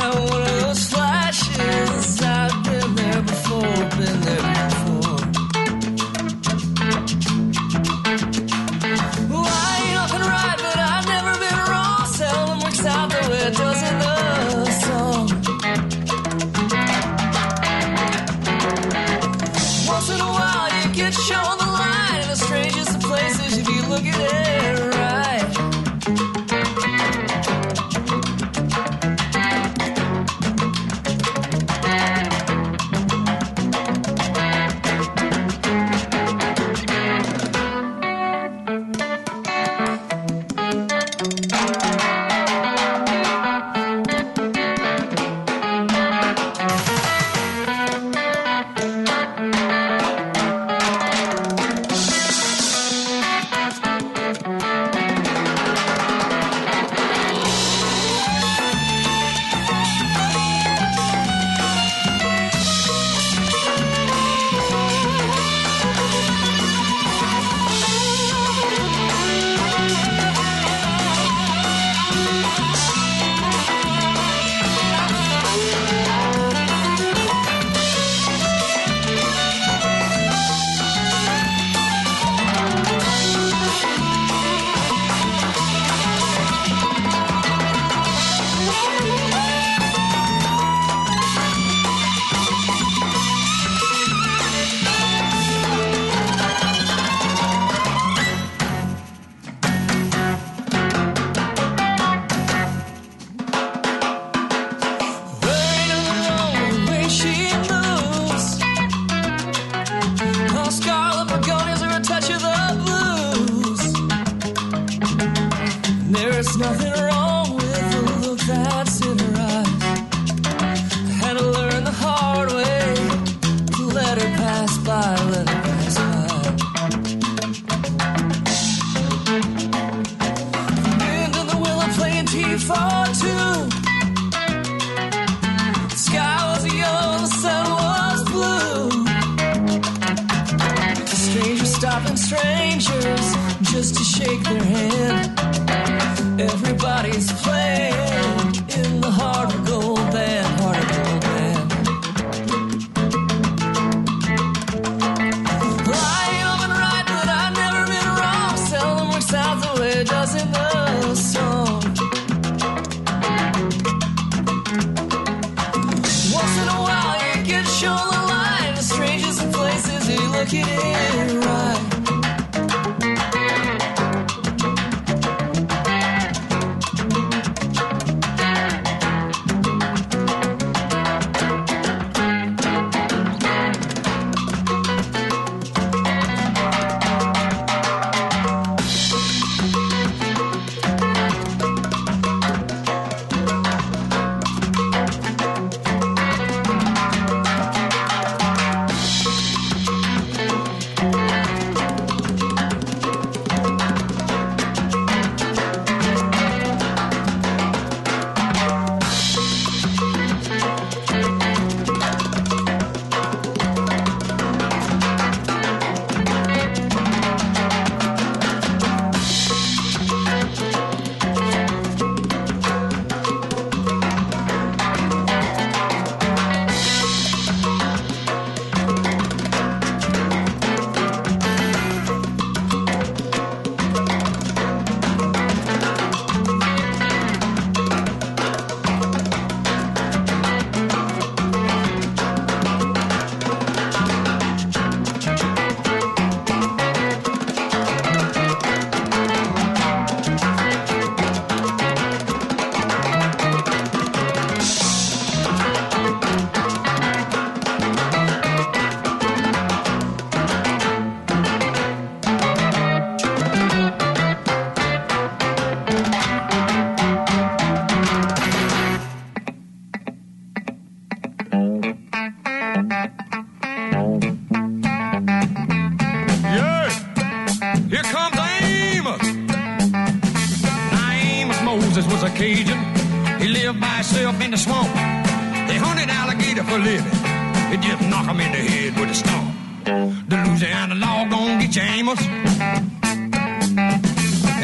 Had one of those flashes, I've been there before, been there before. Well, I ain't up and right, but I've never been wrong. Seldom works out the way it does in the song. Once in a while, you get shown the line, and the strangest of places, if you look at it.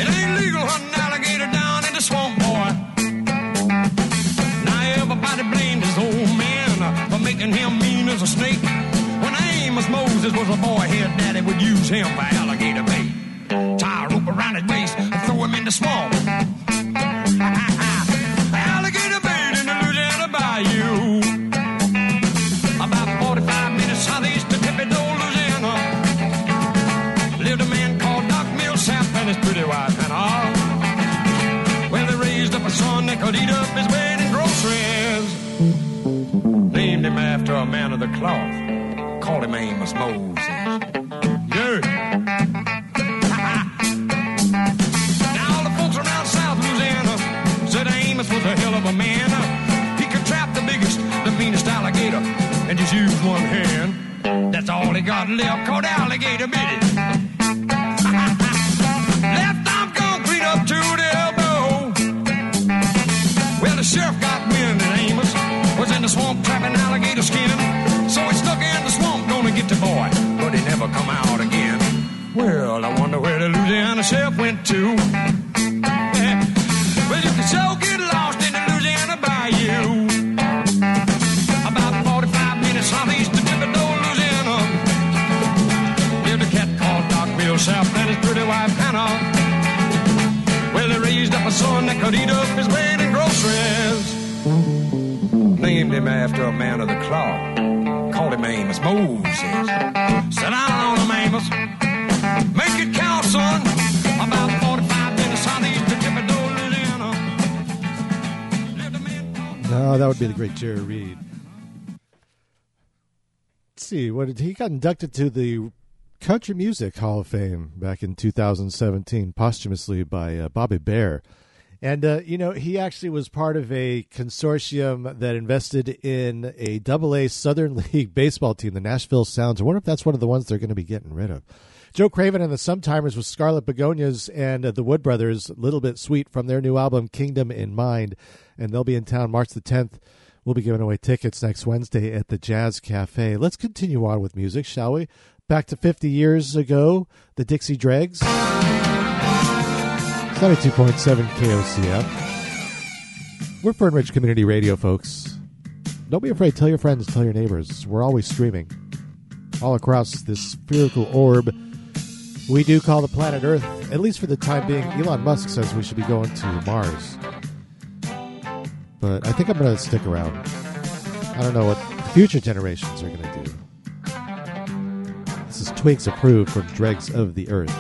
It ain't Moses was a boy here, Daddy would use him for alligator bait. Tie a rope around his waist and throw him in the swamp. Alligator bait in the Louisiana Bayou. About forty-five minutes southeast of Thippedo, Louisiana, lived a man called Doc Millsap and his pretty wife Hannah. Well, they raised up a son that could eat up his wedding groceries. Named him after a man of the cloth. Call him Amos Moses. Yeah. Now all the folks around South Louisiana said Amos was a hell of a man. He could trap the biggest, the meanest alligator and just use one hand. That's all he got left, called alligator bitty. Left arm concrete up to the elbow. Well, the sheriff got wind that Amos was in the swamp trapping alligator skin. So he stuck in the swamp, gonna get the boy, but he never come out again. Well, I wonder where the Louisiana sheriff went to. Yeah. Well, you can so get lost in the Louisiana Bayou. About forty-five minutes southeast of Thippedo, Louisiana, lived a cat called Doc Millsap and his pretty wife Hannah. Well, they raised up a son that could eat up his wedding groceries. Named him after a man of the cloth. Called him Amos Moses. Sit down on him, Amos. Make it count, son. About forty-five minutes on these to Thippedo, Louisiana. No, that would be the great Jerry Reed. Let's see, what did, he got inducted to the Country Music Hall of Fame back in two thousand seventeen, posthumously by uh, Bobby Bear. And, uh, you know, he actually was part of a consortium that invested in a double A Southern League baseball team, the Nashville Sounds. I wonder if that's one of the ones they're going to be getting rid of. Joe Craven and the Sometimers with Scarlet Begonias and uh, the Wood Brothers, Little Bit Sweet, from their new album, Kingdom in Mind. And they'll be in town March the tenth. We'll be giving away tickets next Wednesday at the Jazz Cafe. Let's continue on with music, shall we? Back to fifty years ago, the Dixie Dregs. ninety-two point seven K O C F. We're Fern Ridge Community Radio, folks. Don't be afraid. Tell your friends. Tell your neighbors. We're always streaming all across this spherical orb we do call the planet Earth, at least for the time being. Elon Musk says we should be going to Mars. But I think I'm going to stick around. I don't know what the future generations are going to do. This is Twigs Approved from Dregs of the Earth.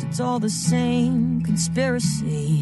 It's all the same conspiracy.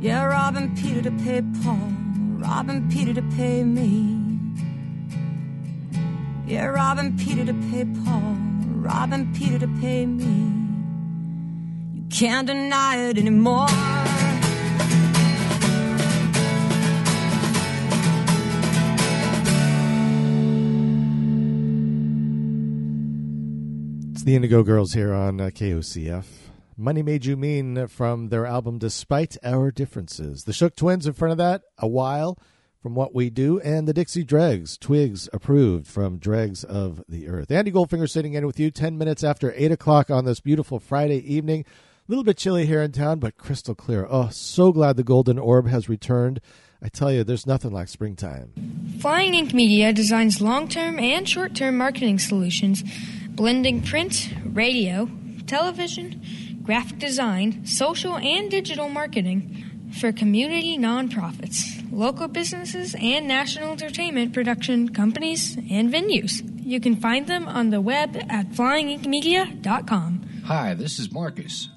Yeah, robbing Peter to pay Paul, robbing Peter to pay me. Yeah, robbing Peter to pay Paul, robbing Peter to pay me. You can't deny it anymore. It's the Indigo Girls here on uh, K O C F. Money Made You Mean from their album Despite Our Differences. The Shook Twins in front of that, A While from What We Do, and the Dixie Dregs, Twigs Approved from Dregs of the Earth. Andy Goldfinger sitting in with you ten minutes after eight o'clock on this beautiful Friday evening. A little bit chilly here in town, but crystal clear. Oh, so glad the golden orb has returned. I tell you, there's nothing like springtime. Flying Ink Media designs long-term and short-term marketing solutions, blending print, radio, television, graphic design, social and digital marketing for community nonprofits, local businesses, and national entertainment production companies and venues. You can find them on the web at flying ink media dot com. Hi, this is Marcus,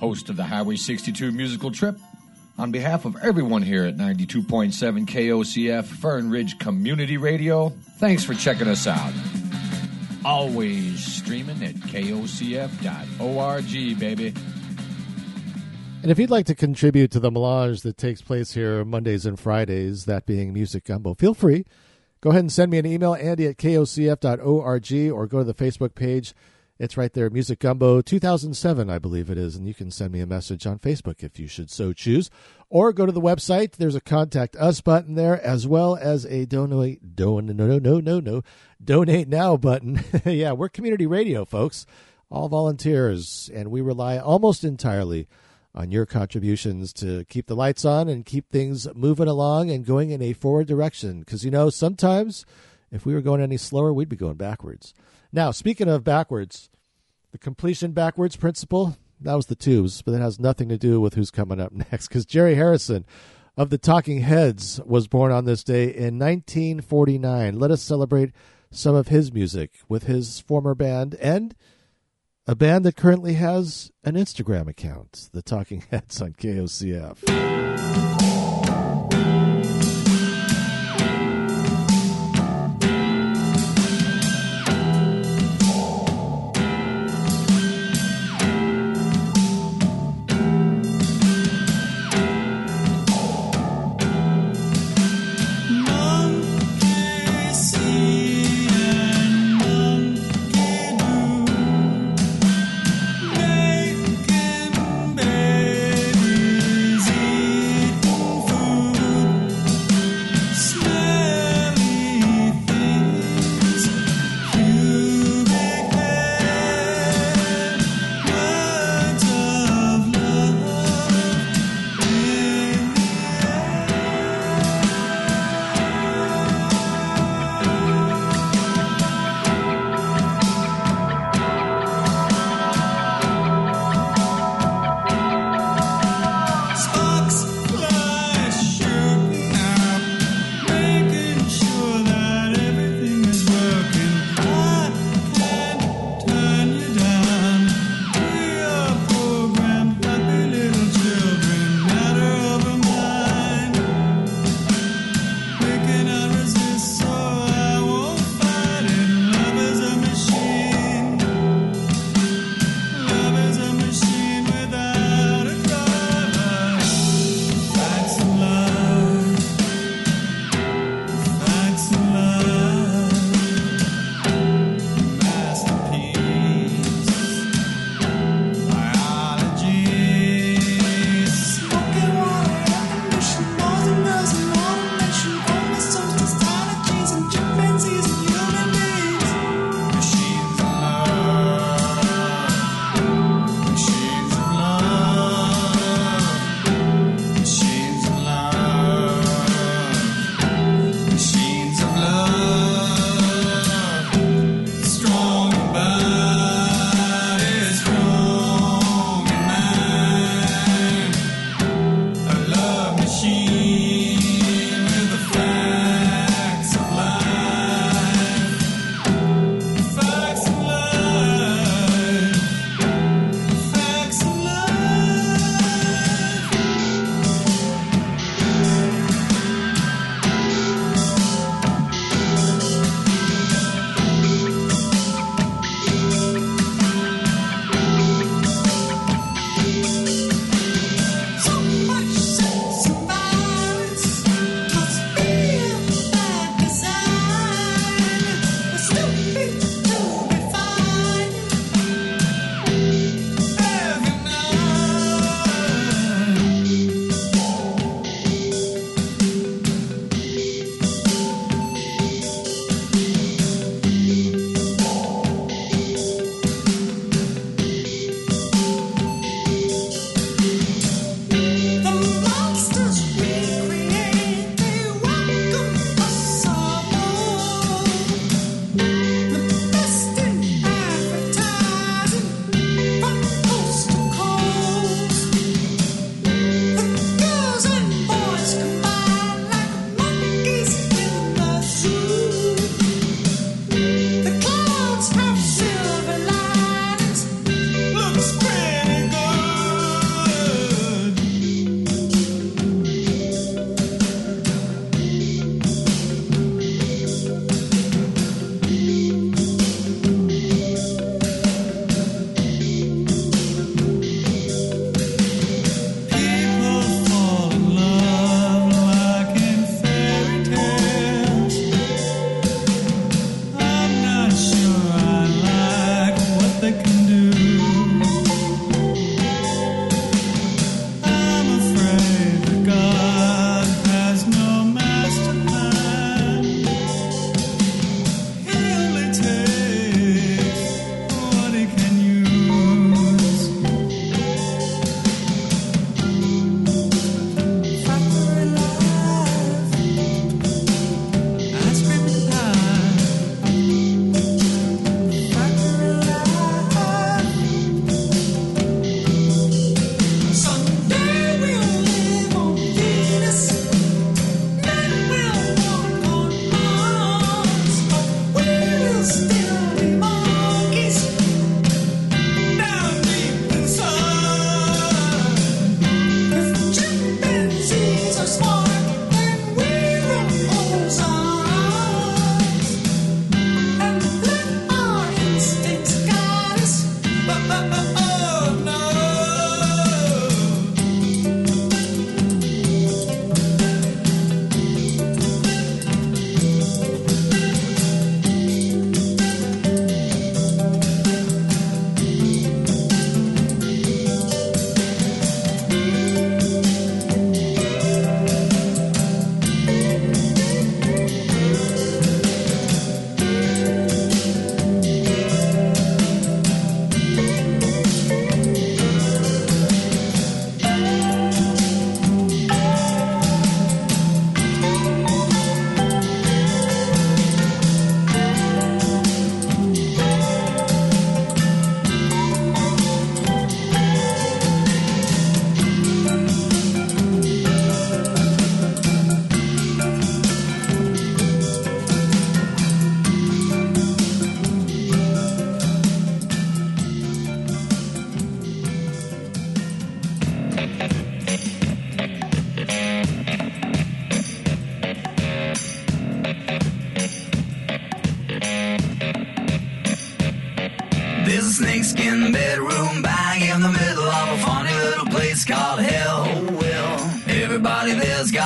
host of the Highway sixty-two musical trip. On behalf of everyone here at ninety-two point seven K O C F Fern Ridge Community Radio, thanks for checking us out. Always streaming at K O C F dot org, baby. And if you'd like to contribute to the melange that takes place here Mondays and Fridays, that being Music Gumbo, feel free. Go ahead and send me an email, Andy at K O C F dot org, or go to the Facebook page. It's right there, Music Gumbo two thousand seven, I believe it is, and you can send me a message on Facebook if you should so choose. Or go to the website. There's a Contact Us button there, as well as a Donate, don, no, no, no, no, no, Donate Now button. Yeah, we're community radio, folks, all volunteers, and we rely almost entirely on your contributions to keep the lights on and keep things moving along and going in a forward direction. Because, you know, sometimes if we were going any slower, we'd be going backwards. Now, speaking of backwards, the completion backwards principle, that was the Tubes, but it has nothing to do with who's coming up next, because Jerry Harrison of the Talking Heads was born on this day in nineteen forty-nine. Let us celebrate some of his music with his former band and a band that currently has an Instagram account, the Talking Heads on K O C F.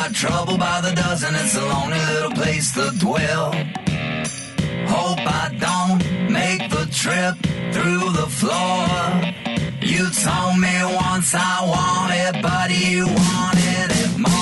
got trouble by the dozen. It's a lonely little place to dwell. Hope I don't make the trip through the floor. You told me once I wanted, but you wanted it more.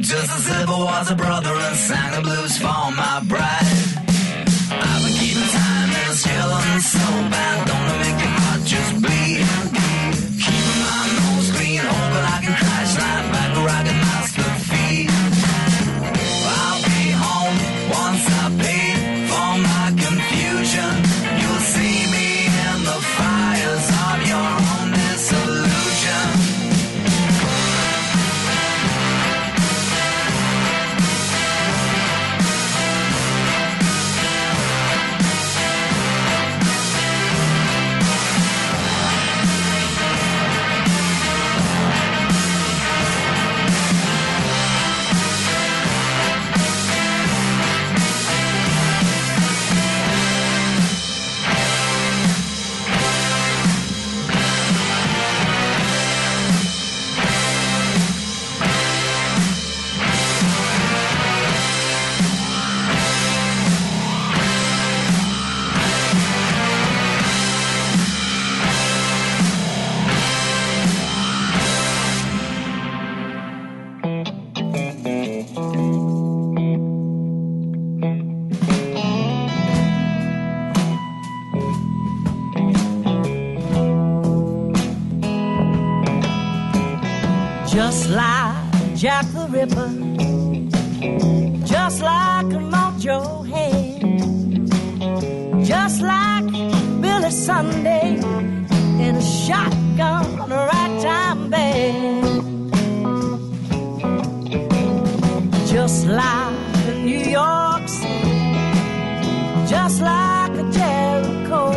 Just as if I was a brother and sang the blues for my bride. I've been keeping time in a skeleton so bad, don't it make your heart just bleed? Keeping my nose clean, hoping I can crash right back where I can ask the feet. I'll be home once I pay for my confusion. You'll see me in the fires of your own disillusion. Just like Jack the Ripper, just like Mojo Head, just like Billy Sunday in a shotgun on a ragtime bed. Just like New York City, just like Jericho,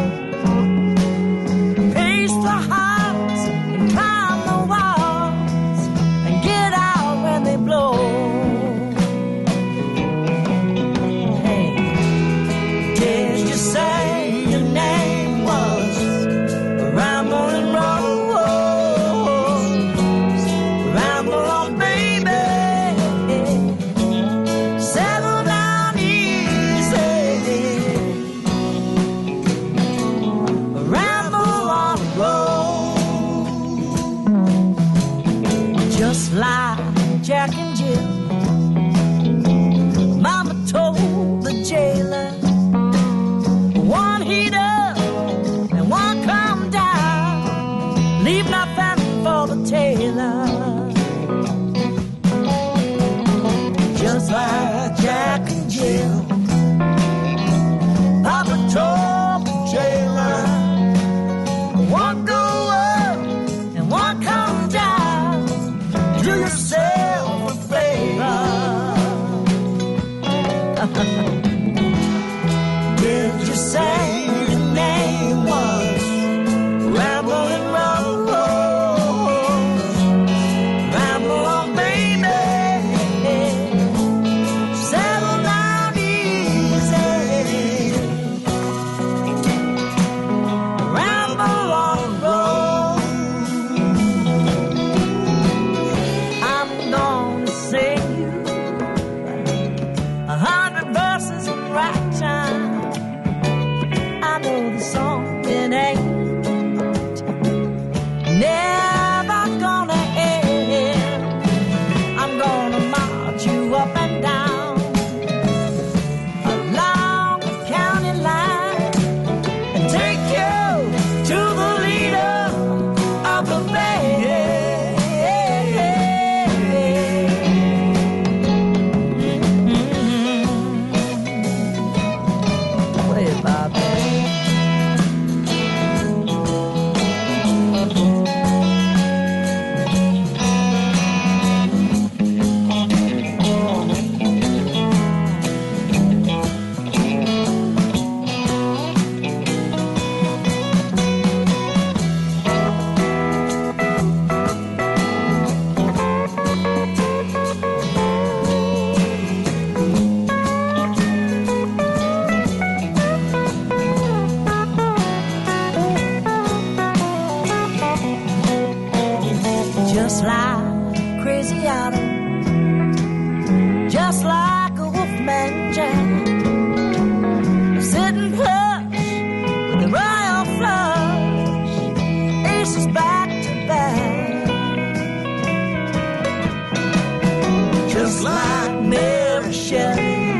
pace the heights and climb the walls. Say your name was Ramblin' Road. just like a crazy owl, just like a wolfman jack, sitting plush with the royal flush, aces back to back, just like Mary Shelley,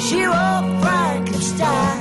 she wrote Frankenstein.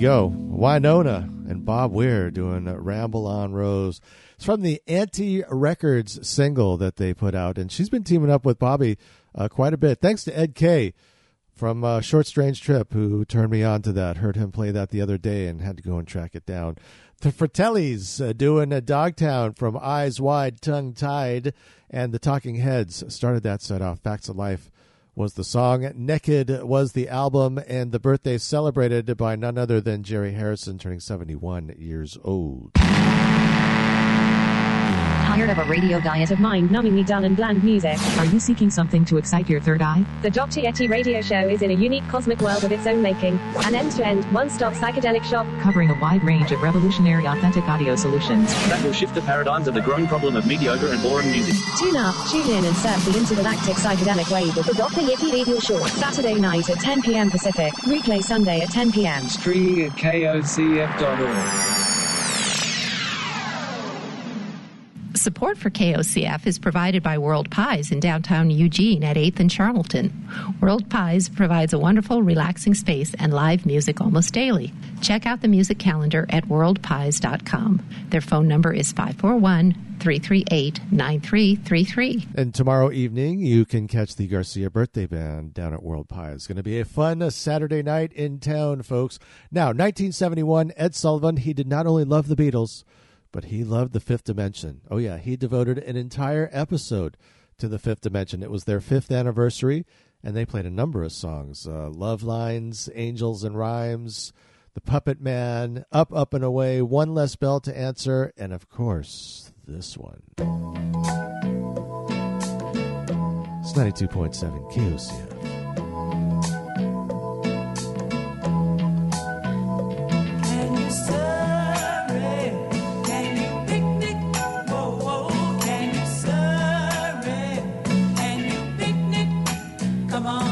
Go Winona and Bob Weir doing Ramble on Rose. It's from the Anti Records single that they put out, and she's been teaming up with Bobby uh, quite a bit. Thanks to Ed Kay from uh, Short Strange Trip, who turned me on to that. Heard him play that the other day and had to go and track it down. The Fratellis uh, doing a Dogtown from Eyes Wide, Tongue Tied, and the Talking Heads started that set off. Facts of Life was the song. Naked was the album, and the birthday celebrated by none other than Jerry Harrison, turning seventy-one years old. Tired of a radio diet of mind-numbingly dull and bland music? Are you seeking something to excite your third eye? The Doctor Yeti radio show is in a unique cosmic world of its own making, an end-to-end, one-stop psychedelic shop covering a wide range of revolutionary authentic audio solutions that will shift the paradigms of the growing problem of mediocre and boring music. Tune up, tune in, and surf the intergalactic psychedelic wave with the Doctor Yeti radio show, Saturday night at ten p.m. Pacific, replay Sunday at ten p.m. Streaming at K O C F dot org. Support for K O C F is provided by World Pies in downtown Eugene at eighth and Charlton. World Pies provides a wonderful, relaxing space and live music almost daily. Check out the music calendar at world pies dot com. Their phone number is five four one, three three eight, nine three three three. And tomorrow evening, you can catch the Garcia Birthday Band down at World Pies. It's going to be a fun Saturday night in town, folks. Now, nineteen seventy-one, Ed Sullivan, he did not only love the Beatles, but he loved the Fifth Dimension. Oh, yeah, he devoted an entire episode to the Fifth Dimension. It was their fifth anniversary, and they played a number of songs. Uh, Love Lines, Angels and Rhymes, The Puppet Man, Up, Up and Away, One Less Bell to Answer, and, of course, this one. It's ninety-two point seven K O C F. Bye.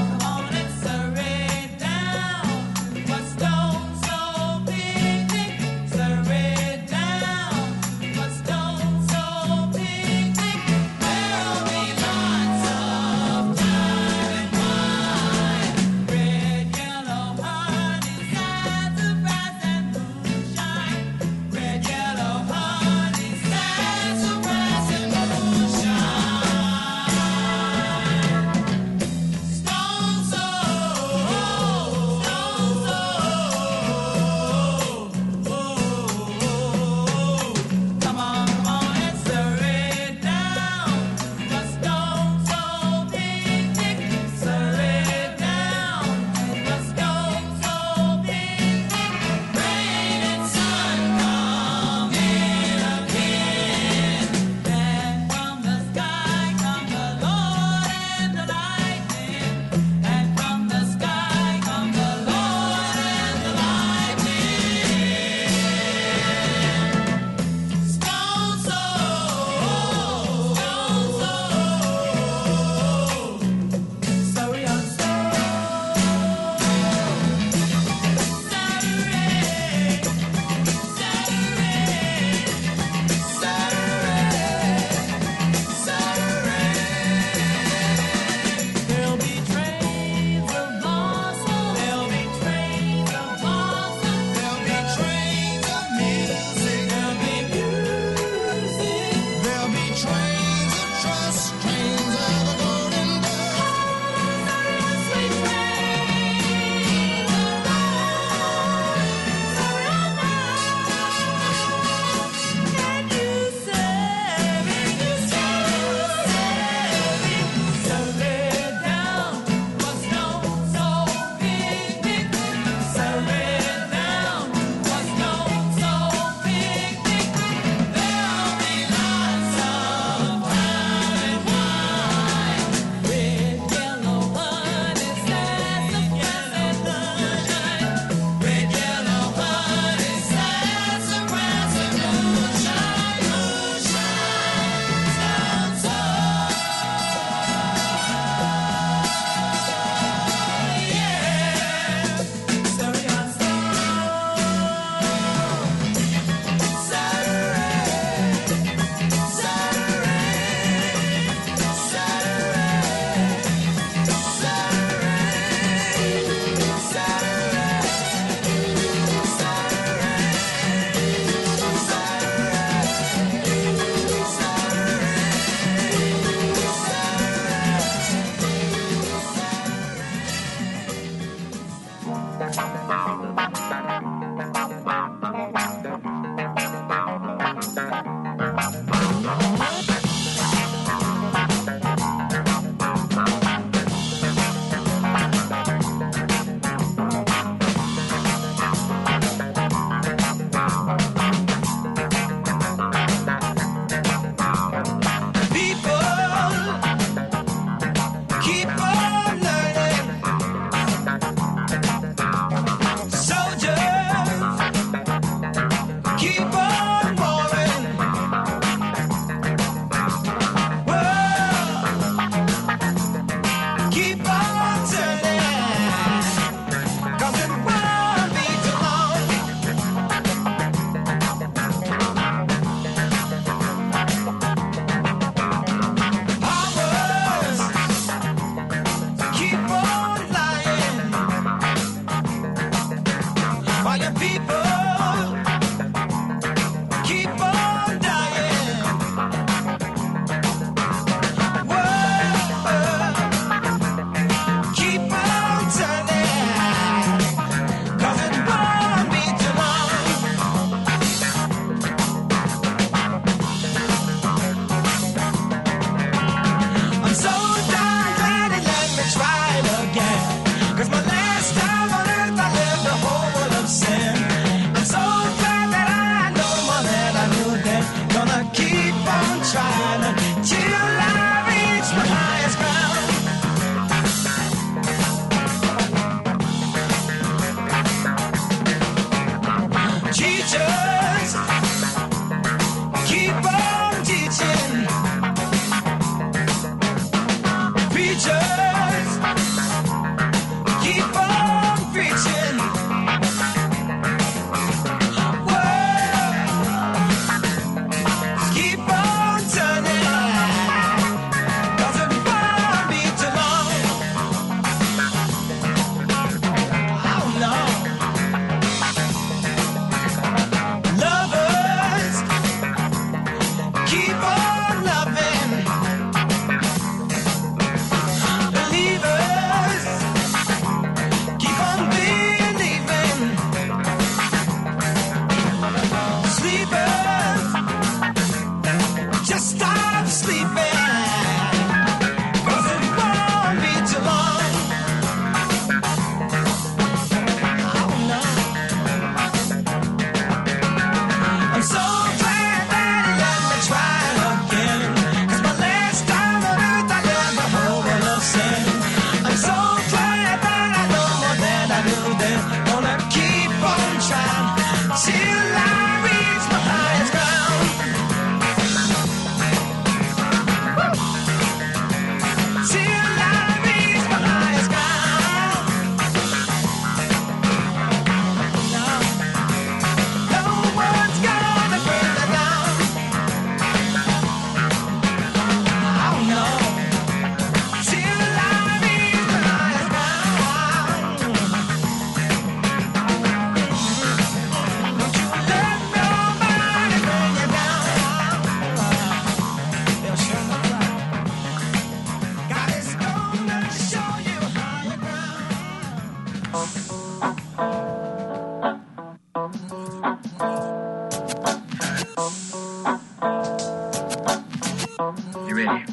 You ready? Baby,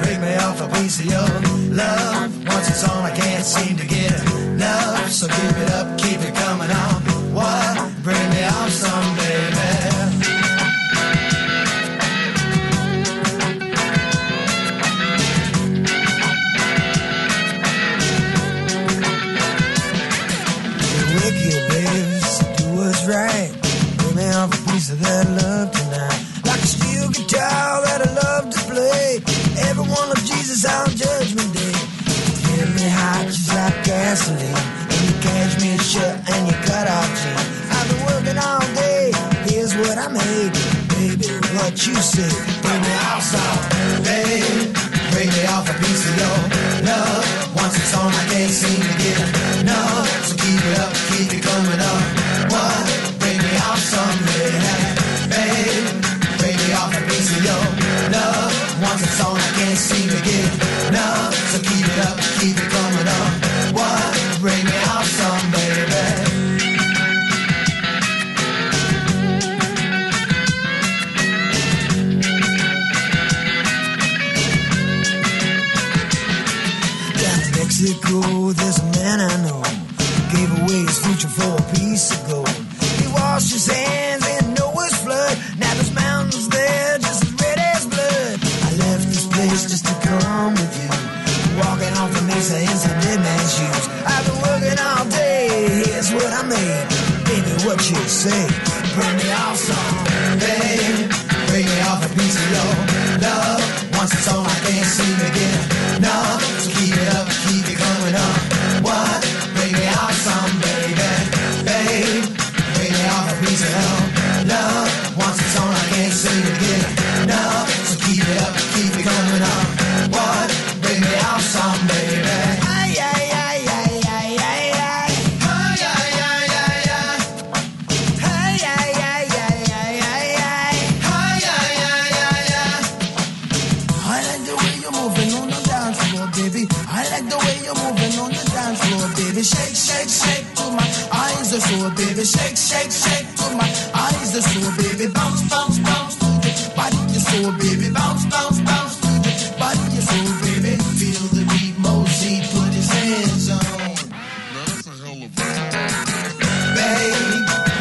break me off a piece of your love. Once it's on, I can't seem to get enough. So keep it up, keep it coming on. What? Bring me off some, baby. Right, bring me off a piece of that love tonight. Like a steel guitar that I love to play. Everyone loves Jesus on Judgment Day. Get me hot just like gasoline. And you catch me a shirt and you cut off jeans. I've been working all day. Here's what I made, baby. What you say? Bring me off some, baby. Bring me off a piece of your love. Once it's on, I can't seem to get enough. So keep it up, keep it coming up. What? Bring me off some, baby. Bring me off a piece of your love. Once it's on, I can't seem to get enough. So keep it up, keep it coming up. What? Bring me off some, baby. Down to Mexico, there's a man I know. Gave away his future for a piece of gold. He washed his hands in Noah's flood. Now there's mountains there just as red as blood. I left this place just to come with you. Walking off the mesa in some dead man's shoes. I've been working all day. Here's what I made. Baby, what you say? Bring me off some, baby. Bring me off a piece of your love. Once it's on, I can't seem to get enough. So keep it up, keep it coming up. What? Bring me off some, baby, baby. Bring me off a piece of love, love. Once it's on, I can't seem to get enough. So keep it up, keep it coming up. What? Bring me off some, baby. Shake, shake, shake to my eyes are sore, baby. Shake, shake, shake to my eyes are sore, baby. Bounce, bounce, bounce to the body you're sore, baby. Bounce, bounce, bounce to the body you're sore, baby. Feel the beat, Mosey put his hands on. That's a hell of a baby,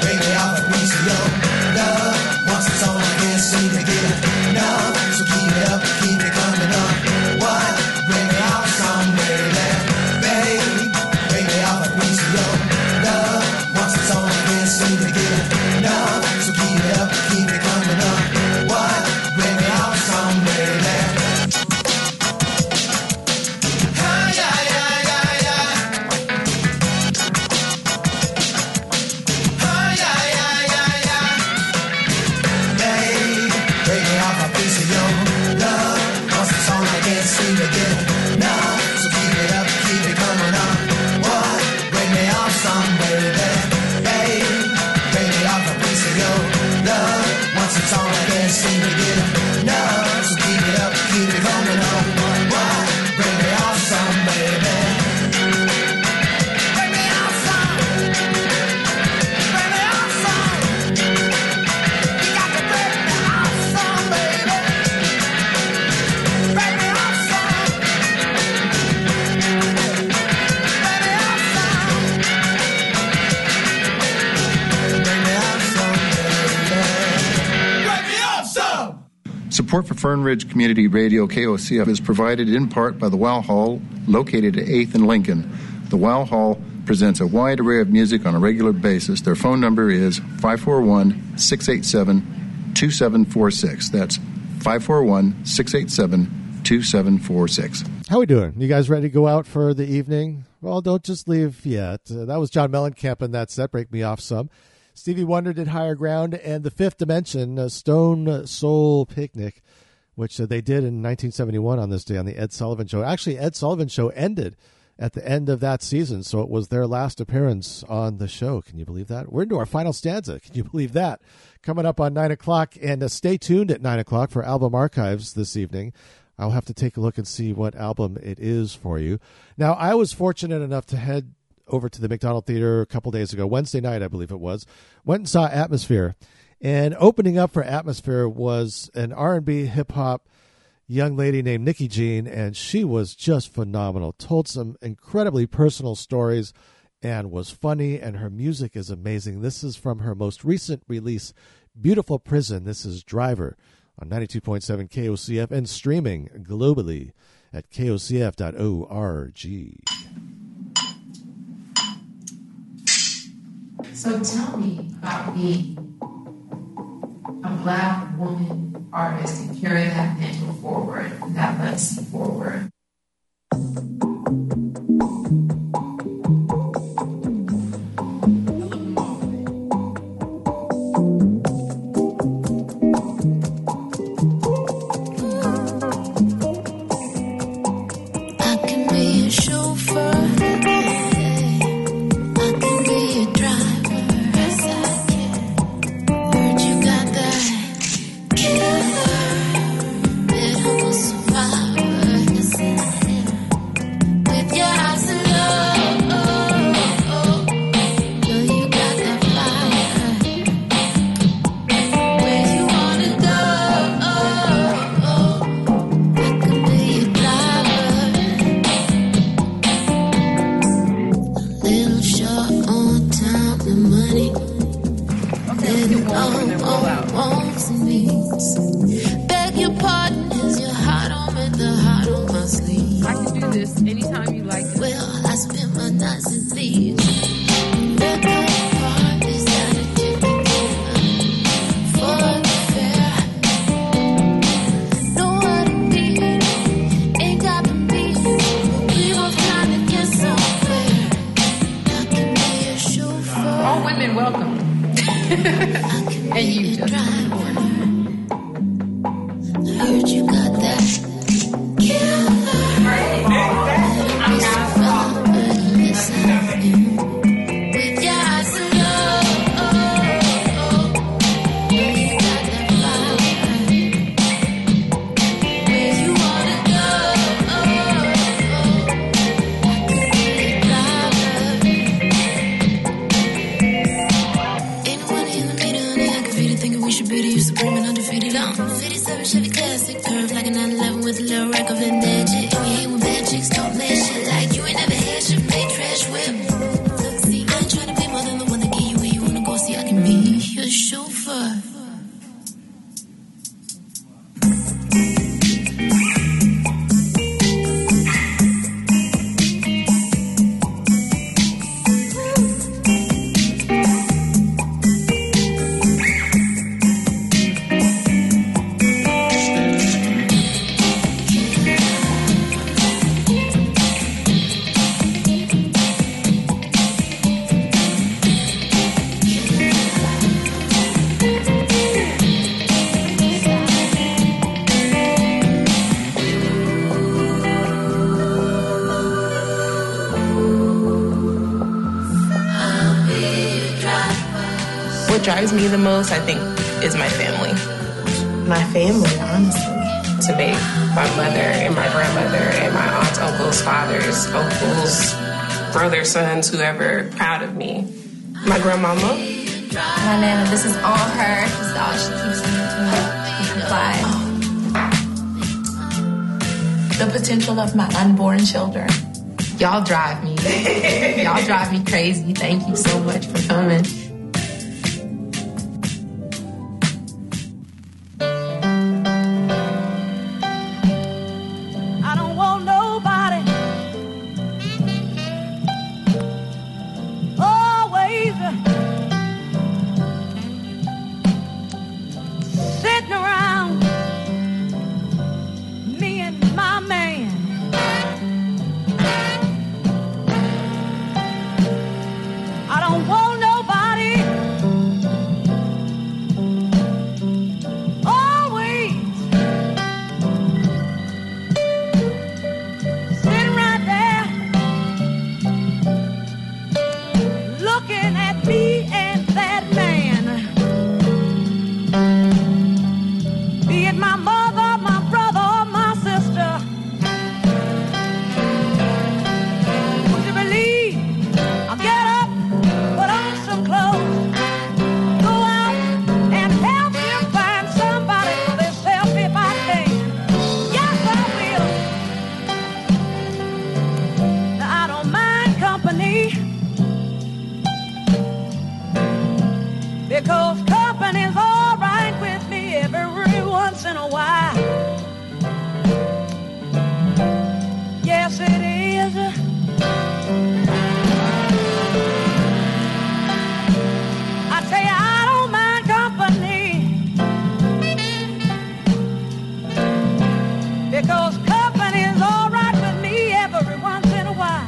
baby, I'm a piece of your love. Once it's on, I can't seem to get enough. So keep it up, keep it coming up. What? Bring it out some, baby. Support for Fern Ridge Community Radio, K O C F, is provided in part by the Wow Hall, located at eighth and Lincoln. The Wow Hall presents a wide array of music on a regular basis. Their phone number is five four one, six eight seven, two seven four six. That's five four one, six eight seven, two seven four six. How we doing? You guys ready to go out for the evening? Well, don't just leave yet. Uh, that was John Mellencamp in that set, Break Me Off Some. Stevie Wonder did Higher Ground, and the Fifth Dimension, uh, Stone Soul Picnic, which uh, they did in nineteen seventy-one on this day on the Ed Sullivan Show. Actually, Ed Sullivan Show ended at the end of that season, so it was their last appearance on the show. Can you believe that? We're into our final stanza. Can you believe that? Coming up on nine o'clock, and uh, stay tuned at nine o'clock for album archives this evening. I'll have to take a look and see what album it is for you. Now, I was fortunate enough to head over to the McDonald Theater a couple days ago, Wednesday night, I believe it was, went and saw Atmosphere, And opening up for Atmosphere was an R and B hip-hop young lady named Nikki Jean, and she was just phenomenal. Told some incredibly personal stories and was funny, and her music is amazing. This is from her most recent release, Beautiful Prison. This is Driver on ninety-two point seven K O C F and streaming globally at K O C F dot org. So tell me about being a Black woman artist and carrying that mantle forward, that legacy forward. Drives me the most, I think, is my family. My family, honestly. To me, my mother and my grandmother and my aunts, uncles, fathers, uncles, brothers, sons, whoever, proud of me. My grandmama. My nana, this is all her. This is all she keeps me alive. The potential of my unborn children. Y'all drive me. Y'all drive me crazy. Thank you so much for coming. And once in a while. Yes, it is. I tell you, I don't mind company, because company is all right with me every once in a while.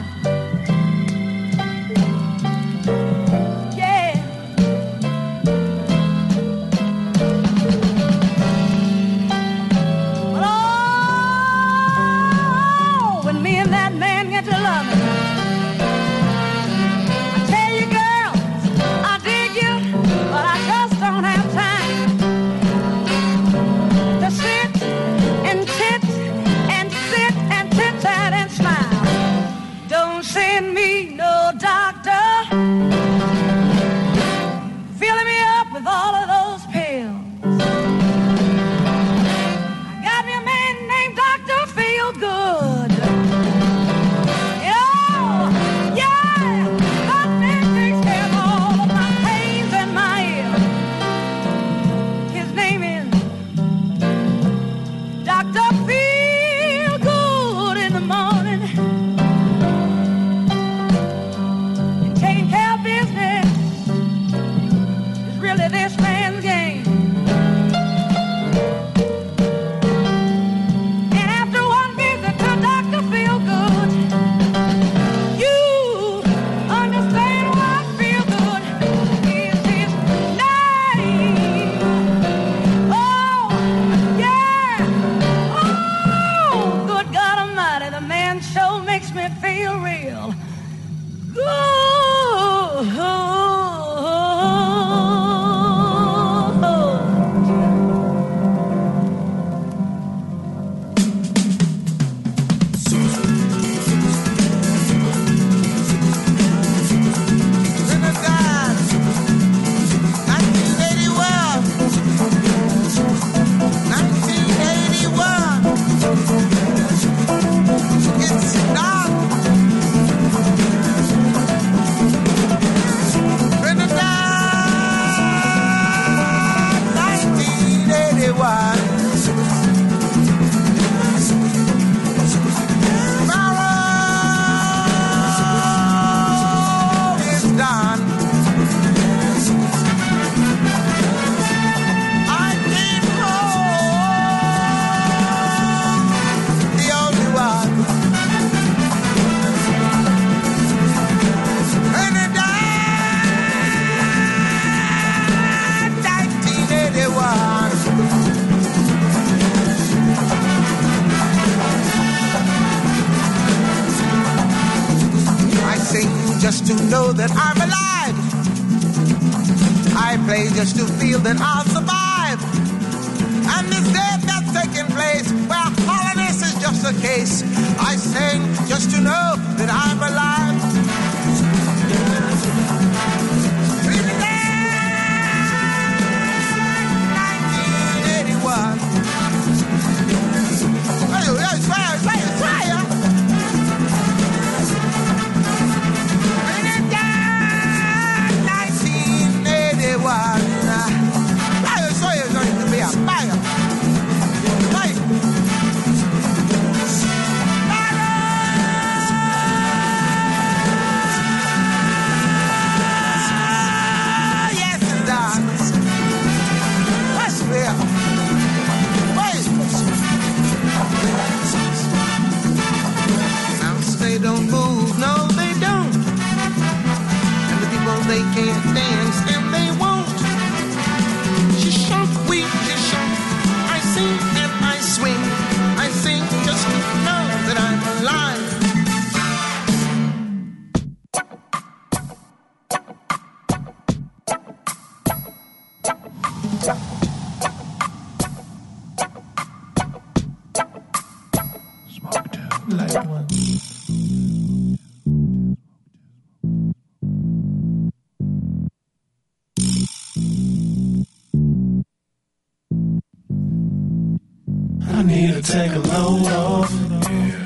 Take a load off. Yeah,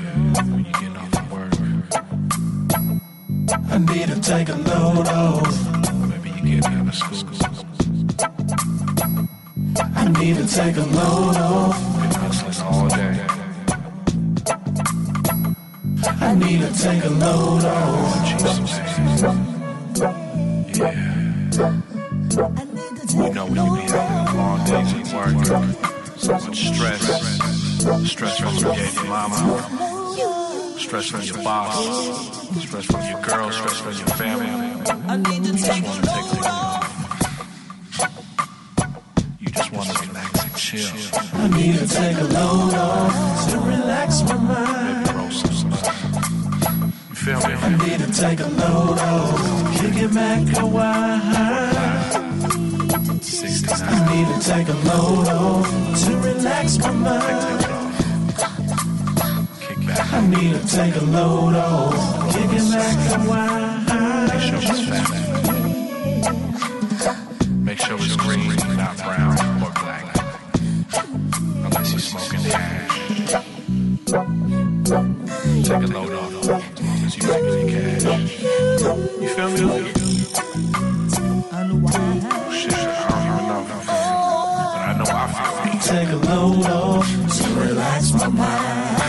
when you get off work. I need to take a load off. Maybe you get out of school. I I need to take a load off. Been hustling all day. I need to take a load off. Yeah. You know when you be having long days at work, so much stress, stress from your baby mama, stress from your boss, stress from your girl, stress from your family. I need to take a load off. I need to take a load off to relax my mind. You feel me? I need to take a load off, kick it back a while. sixty-nine I need to take a load off to relax my mind. I need to take a load off, kick it back a while. Make sure it's fat. Make sure it's green, not brown or black. Unless you're smoking hash. Take a load off because you're making cash. You feel me? Shit, I don't even know how I feel, but I know I feel. Take a load off to relax my mind.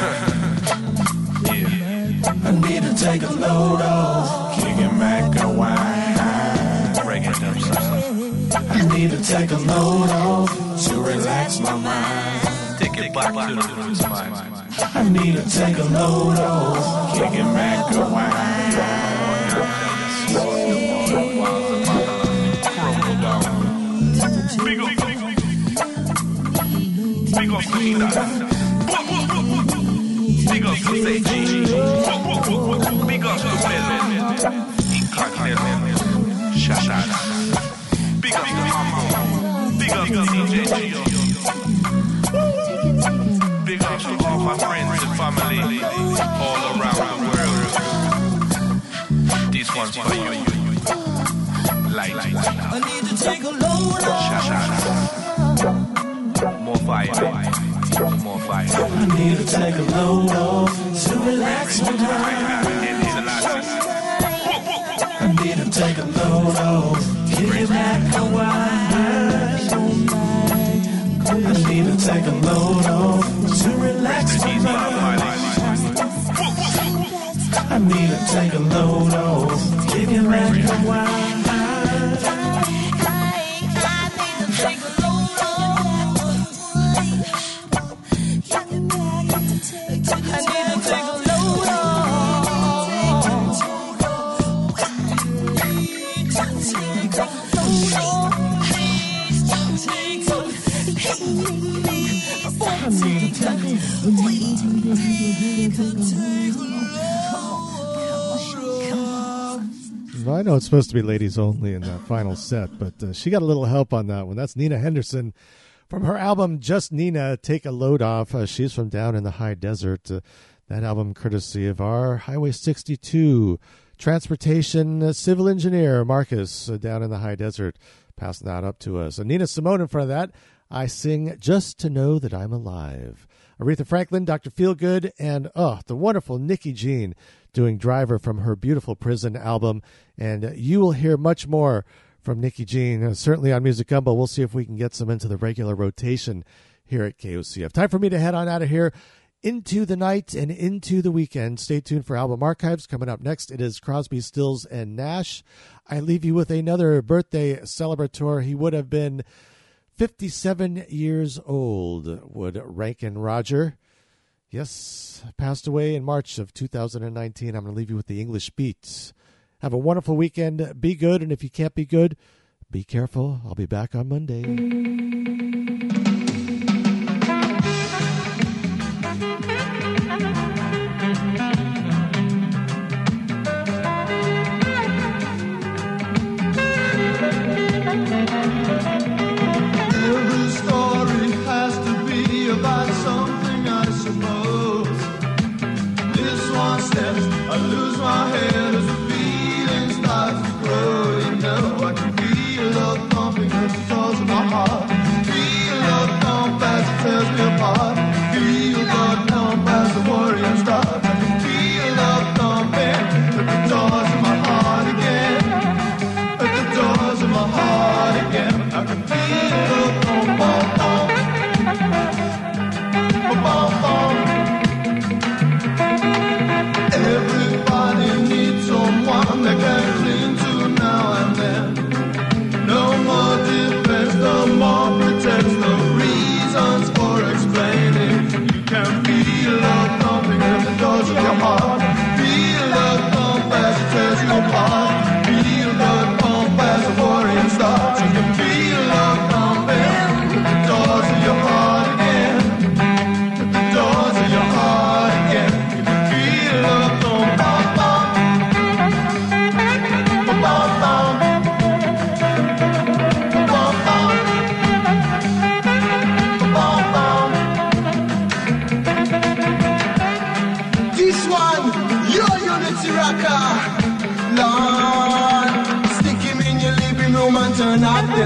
Yeah. I need to take a load off, kick it back a while. Break it up, son. I need to take a load off to relax my mind. Take it back to the mind. I need to take a load off, kick it back a while. Big ups to all my friends and family all around the world. This one's for you. Light, light, light. I need to take a load off. More fire, more fire. I need to take a load off to relax my mind. I need to take a load off, give it back a while. I need to take a load off to relax my mind. I need to take a load off, give it back a while. I need to take a load off. I need to take a load off. I need to take a load off. I know it's supposed to be ladies only in that final set, but uh, she got a little help on that one. That's Nina Henderson from her album Just Nina, Take a Load Off. Uh, she's from down in the high desert. Uh, that album courtesy of our Highway sixty-two transportation uh, civil engineer, Marcus, uh, down in the high desert, passing that up to us. And Nina Simone in front of that, I Sing Just to Know That I'm Alive. Aretha Franklin, Doctor Feelgood, and oh, the wonderful Nikki Jean doing Driver from her beautiful Prison album. And you will hear much more from Nikki Jean, certainly on Music Gumbo. We'll see if we can get some into the regular rotation here at K O C F. Time for me to head on out of here into the night and into the weekend. Stay tuned for album archives. Coming up next, it is Crosby, Stills, and Nash. I leave you with another birthday celebrator. He would have been fifty-seven years old, Would Rankin Roger. Yes, passed away in March of two thousand nineteen. I'm going to leave you with the English Beats. Have a wonderful weekend. Be good, and if you can't be good, be careful. I'll be back on Monday. About something, I suppose. This one steps, I lose my head as the feeling starts to grow. You know, I can feel love thumping at the source of my heart. Feel love thump as it tears me apart. Feel love thump as the warriors start. I can feel love thumping at the doors of my heart again. At the doors of my heart again. I can feel love thump all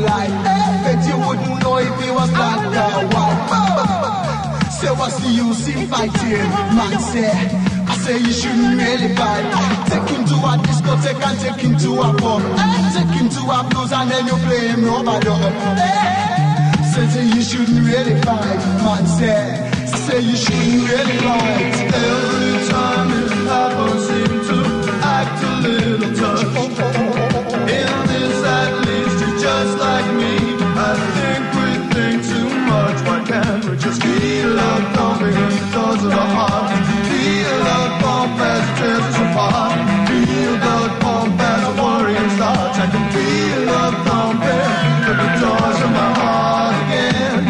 your life. Hey, bet you wouldn't know if he was not your wife. Oh. Say, what's the use in fighting? Man say, I say you shouldn't really fight. Take him to a discotheque and take him to a pub. Take him to a blues and then you play him overdub. Hey, say you shouldn't really fight. Man say, say you shouldn't really fight. Every time it happens, seem to act a little touch. In this, at least, you're just like me. I think we think too much. Why can't we just feel our thumping in the doors of our heart? Feel our pump as it drifts apart. Feel the pump as a worrying starts. I can feel the thumping at the doors of my heart again.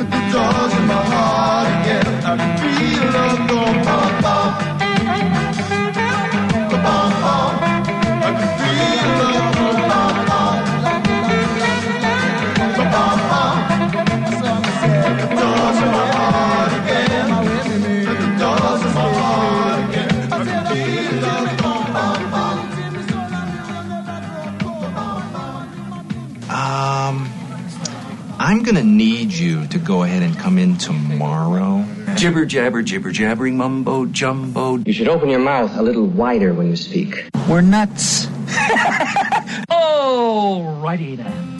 At the doors of my heart. I can feel the bum-bum-bum. The bum-bum. I can feel the bum-bum-bum. The bum-bum. At the doors of my heart again. At the doors of my heart again. I can feel the bum-bum-bum. Um, I'm gonna need you to go ahead and come in tomorrow. Jibber jabber, jibber jabbering, mumbo jumbo. You should open your mouth a little wider when you speak. We're nuts. All righty then.